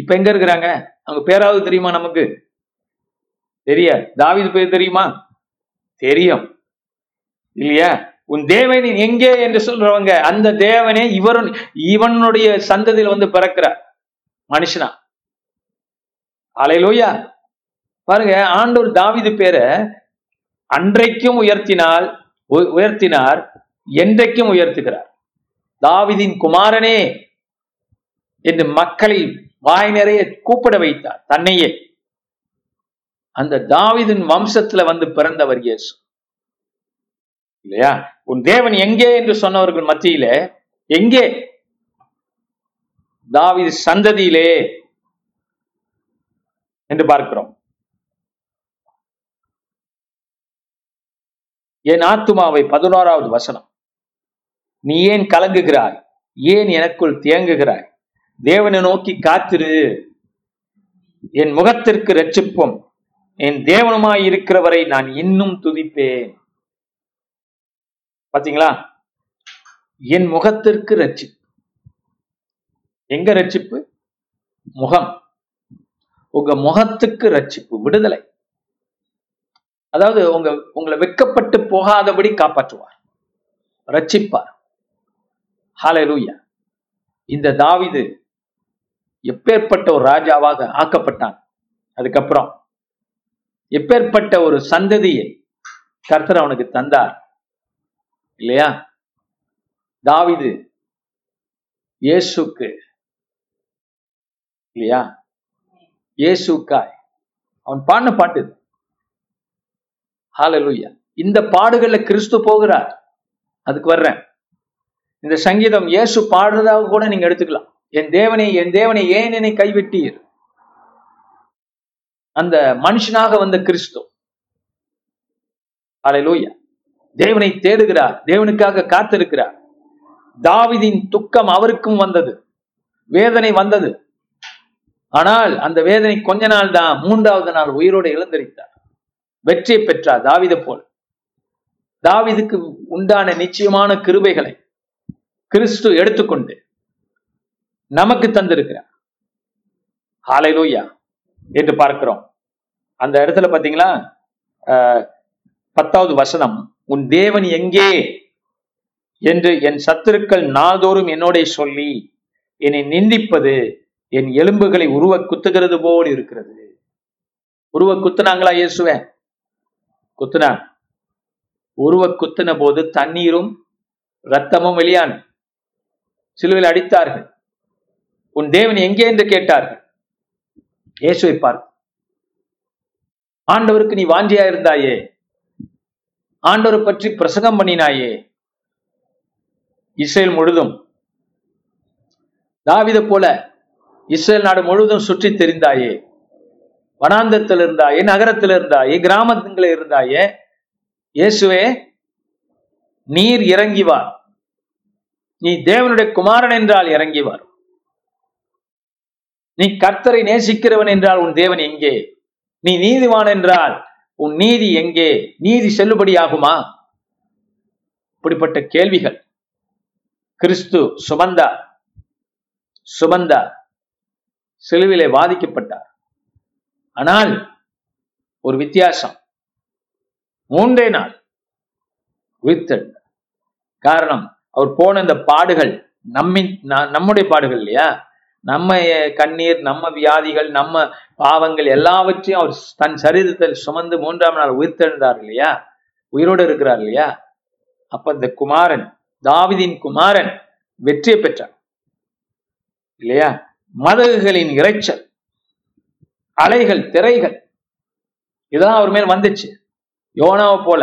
இப்ப எங்க இருக்கிறாங்க? அவங்க பேராவது தெரியுமா? நமக்கு தெரியாது. தாவீது பேர் தெரியுமா? தெரியும் இல்லையா? உன் தேவன் எங்கே என்று சொல்றவங்க அந்த தேவனே இவனுடைய சந்ததியில் வந்து பிறக்கிறார் மனுஷனா. ஹல்லேலூயா! பாருங்க, ஆண்டவர் தாவீது பேரை அன்றைக்கும் உயர்த்தினார், என்றைக்கும் உயர்த்துகிறார். தாவீதின் குமாரனே என்று மக்களை வாய் நிறைய கூப்பிட வைத்தார் தன்னையே. அந்த தாவீதின் வம்சத்துல வந்து பிறந்தவர் இயேசு இல்லையா? உன் தேவன் எங்கே என்று சொன்னவர்கள் மத்தியில எங்கே? தாவீது சந்ததியிலே என்று பார்க்கிறோம். என் ஆத்துமாவை 11வது வசனம், நீ ஏன் கலங்குகிறாய், ஏன் எனக்குள் தேங்குகிறாய், தேவனை நோக்கி காத்திரு, என் முகத்திற்கு இரட்சிப்பும் என் தேவனுமாய் இருக்கிறவரை நான் இன்னும் துதிப்பேன். பாத்தீங்களா? என் முகத்திற்கு இரட்சிப்பு. எங்க இரட்சிப்பு? முகம். உங்க முகத்துக்கு இரட்சிப்பு, விடுதலை. அதாவது உங்களை வெட்கப்பட்டு போகாதபடி காப்பாற்றுவார், இரட்சிப்பார். ஹல்லேலூயா! இந்த தாவீது எப்பேற்பட்ட ஒரு ராஜாவாக ஆக்கப்பட்டான், அதுக்கப்புறம் எப்பேற்பட்ட ஒரு சந்ததியை கர்த்தர் அவனுக்கு தந்தார் இல்லையா? தாவீது இயேசுக்கு இல்லையா? இயேசுக்காய் அவன் பாடின பாட்டு. ஹல்லேலூயா! இந்த பாடுகள்ல கிறிஸ்து போகிறார், அதுக்கு வர்றேன். இந்த சங்கீதம் இயேசு பாடுறதாக கூட நீங்க எடுத்துக்கலாம். என் தேவனை, என் தேவனை ஏன் என்னை கைவிட்டீர். அந்த மனுஷனாக வந்த கிறிஸ்து. ஹல்லேலூயா! தேவனை தேடுகிறார், தேவனுக்காக காத்திருக்கிறார். தாவீதின் துக்கம் அவருக்கும் வந்தது, வேதனை வந்தது. ஆனால் அந்த வேதனை கொஞ்ச நாள் தான். 3வது நாள் உயிரோடு எழுந்தரித்தார், வெற்றியை பெற்றார். தாவீதை போல் தாவீதுக்கு உண்டான நிச்சயமான கிருபைகளை கிறிஸ்து எடுத்துக்கொண்டு நமக்கு தந்திருக்கிறார். ஹல்லேலூயா! என்று பார்க்கிறோம். அந்த இடத்துல பாத்தீங்களா, 10வது வசனம், உன் தேவன் எங்கே என்று என் சத்துருக்கள் நாள்தோறும் என்னோட சொல்லி என்னை நிந்திப்பது என் எலும்புகளை உருவ குத்துகிறது போல் இருக்கிறது. உருவ குத்துனாங்களா? இயேசுவே குத்துனா. உருவ குத்துன போது தண்ணீரும் இரத்தமும் வெளியான சிலுவையில் அடித்தார்கள். உன் தேவன் எங்கே என்று கேட்டார்கள். இயேசுவை பார்த்து, ஆண்டவருக்கு நீ வாஞ்சியா இருந்தாயே, ஆண்டவரை பற்றி பிரசங்கம் பண்ணினாயே. இஸ்ரேல் முழுதும் தாவீதை போல இஸ்ரேல் நாடு முழுதும் சுற்றி தெரிந்தாயே, வனாந்தத்தில் இருந்தாயே, நகரத்தில் இருந்தாயே, கிராமத்தில் இருந்தாயே. இயேசுவே, நீர் இறங்கிவார், நீ தேவனுடைய குமாரன் என்றால் இறங்கிவார். நீ கர்த்தரை நேசிக்கிறவன் என்றால் உன் தேவன் எங்கே? நீ நீதிவான் என்றால் உன் நீதி எங்கே? நீதி செல்லுபடியாகுமா? இப்படிப்பட்ட கேள்விகள் கிறிஸ்து சுமந்தார், சிலுவிலே வாதிக்கப்பட்டார். ஆனால் ஒரு வித்தியாசம், மூன்றே நாள் உயிர்த்தெழுந்தார். காரணம், அவர் போன இந்த பாடுகள் நம்முடைய பாடுகள் இல்லையா? நம்ம கண்ணீர், நம்ம வியாதிகள், நம்ம பாவங்கள் எல்லாவற்றையும் அவர் தன் சரீரத்தில் சுமந்து மூன்றாம் நாள் உயிர்த்தெழுந்தார் இல்லையா? உயிரோடு இருக்கிறார் இல்லையா? அப்ப இந்த குமாரன், தாவிதின் குமாரன் வெற்றியை பெற்றார் இல்லையா? மதகுகளின் இறைச்சல், அலைகள், திரைகள் இதெல்லாம் அவர் மேல் வந்துச்சு, யோனாவை போல.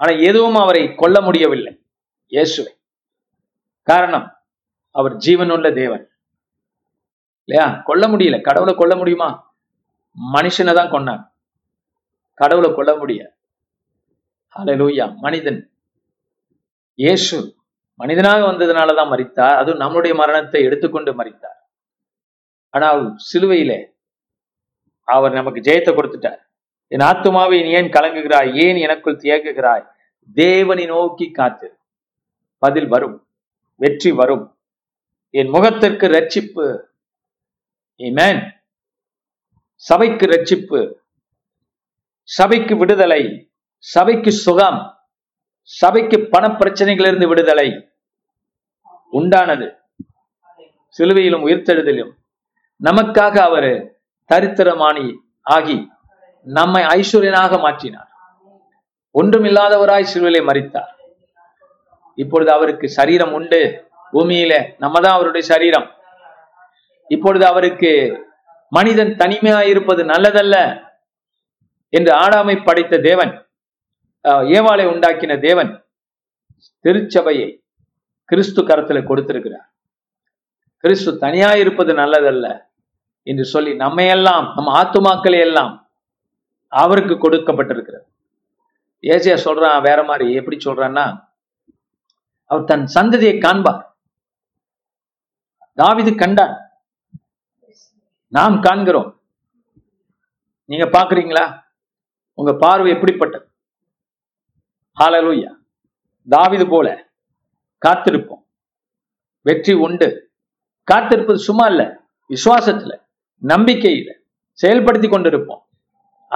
ஆனா எதுவும் அவரை கொல்ல முடியவில்லை, இயேசுவை. காரணம், அவர் ஜீவனுள்ள தேவன் இல்லையா? கொல்ல முடியல. கடவுளை கொல்ல முடியுமா? மனுஷனை தான் கொன்னாங்க, கடவுளை கொல்ல முடியாது. ஹல்லேலூயா. மனிதன் இயேசு மனிதனாக வந்ததுனாலதான் மரித்தார், அதுவும் நம்முடைய மரணத்தை எடுத்துக்கொண்டு மரித்தார். ஆனால் சிலுவையிலே அவர் நமக்கு ஜெயத்தை கொடுத்துட்டார். என் ஆத்துமாவை நீ ஏன் கலங்குகிறாய், ஏன் எனக்குள் தியங்குகிறாய், தேவனை நோக்கி காத்திரு, பதில் வரும், வெற்றி வரும், என் முகத்திற்கு ரட்சிப்பு, ஆமென், சபைக்கு ரட்சிப்பு, சபைக்கு விடுதலை, சபைக்கு சுகம், சபைக்கு பண பிரச்சனைகளிலிருந்து விடுதலை உண்டானது சிலுவையிலும் உயிர்த்தெழுதலிலும். நமக்காக அவர் தரித்திரமானி ஆகி நம்மை ஐஸ்வர்யனாக மாற்றினார். ஒன்றுமில்லாதவராய் சிலுவையிலே மரித்தார். இப்பொழுது அவருக்கு சரீரம் உண்டு, பூமியிலே நம்ம தான் அவருடைய சரீரம். இப்பொழுது அவருக்கு மனிதன் தனிமையாயிருப்பது நல்லதல்ல என்று ஆடாமை படைத்த தேவன், ஏவாளை உண்டாக்கின தேவன் திருச்சபையை கிறிஸ்து கரத்துல கொடுத்திருக்கிறார். கிறிஸ்து தனியாயிருப்பது நல்லதல்ல என்று சொல்லி நம்மையெல்லாம், நம்ம ஆத்துமாக்களை எல்லாம் அவருக்கு கொடுக்கப்பட்டிருக்கிறது. ஏசியா சொல்றான் வேற மாதிரி. எப்படி சொல்றான்னா, அவர் தன் சந்ததியை காண்பார். தாவீது கண்டான், நாம் காண்கிறோம். நீங்க பாக்குறீங்களா? உங்க பார்வை எப்படிப்பட்டது? ஹல்லேலூயா. தாவீது போல காத்திருப்போம். வெற்றி உண்டு. காத்திருப்பது சும்மா இல்ல, விசுவாசத்துல, நம்பிக்கையில செயல்படுத்தி கொண்டிருப்போம்.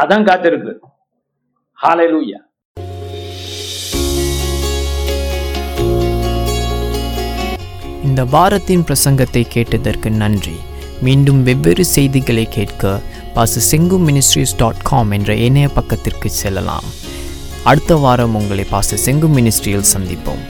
அதான் காத்திருக்கு. ஹல்லேலூயா. இந்த வாரத்தின் பிரசங்கத்தை கேட்டதற்கு நன்றி. மீண்டும் வெவ்வேறு செய்திகளை கேட்க pastorsenguministries.com என்ற இணைய பக்கத்திற்கு செல்லலாம். அடுத்த வாரம் உங்களை பாஸ்டர் செங்கு மினிஸ்ட்ரியில் சந்திப்போம்.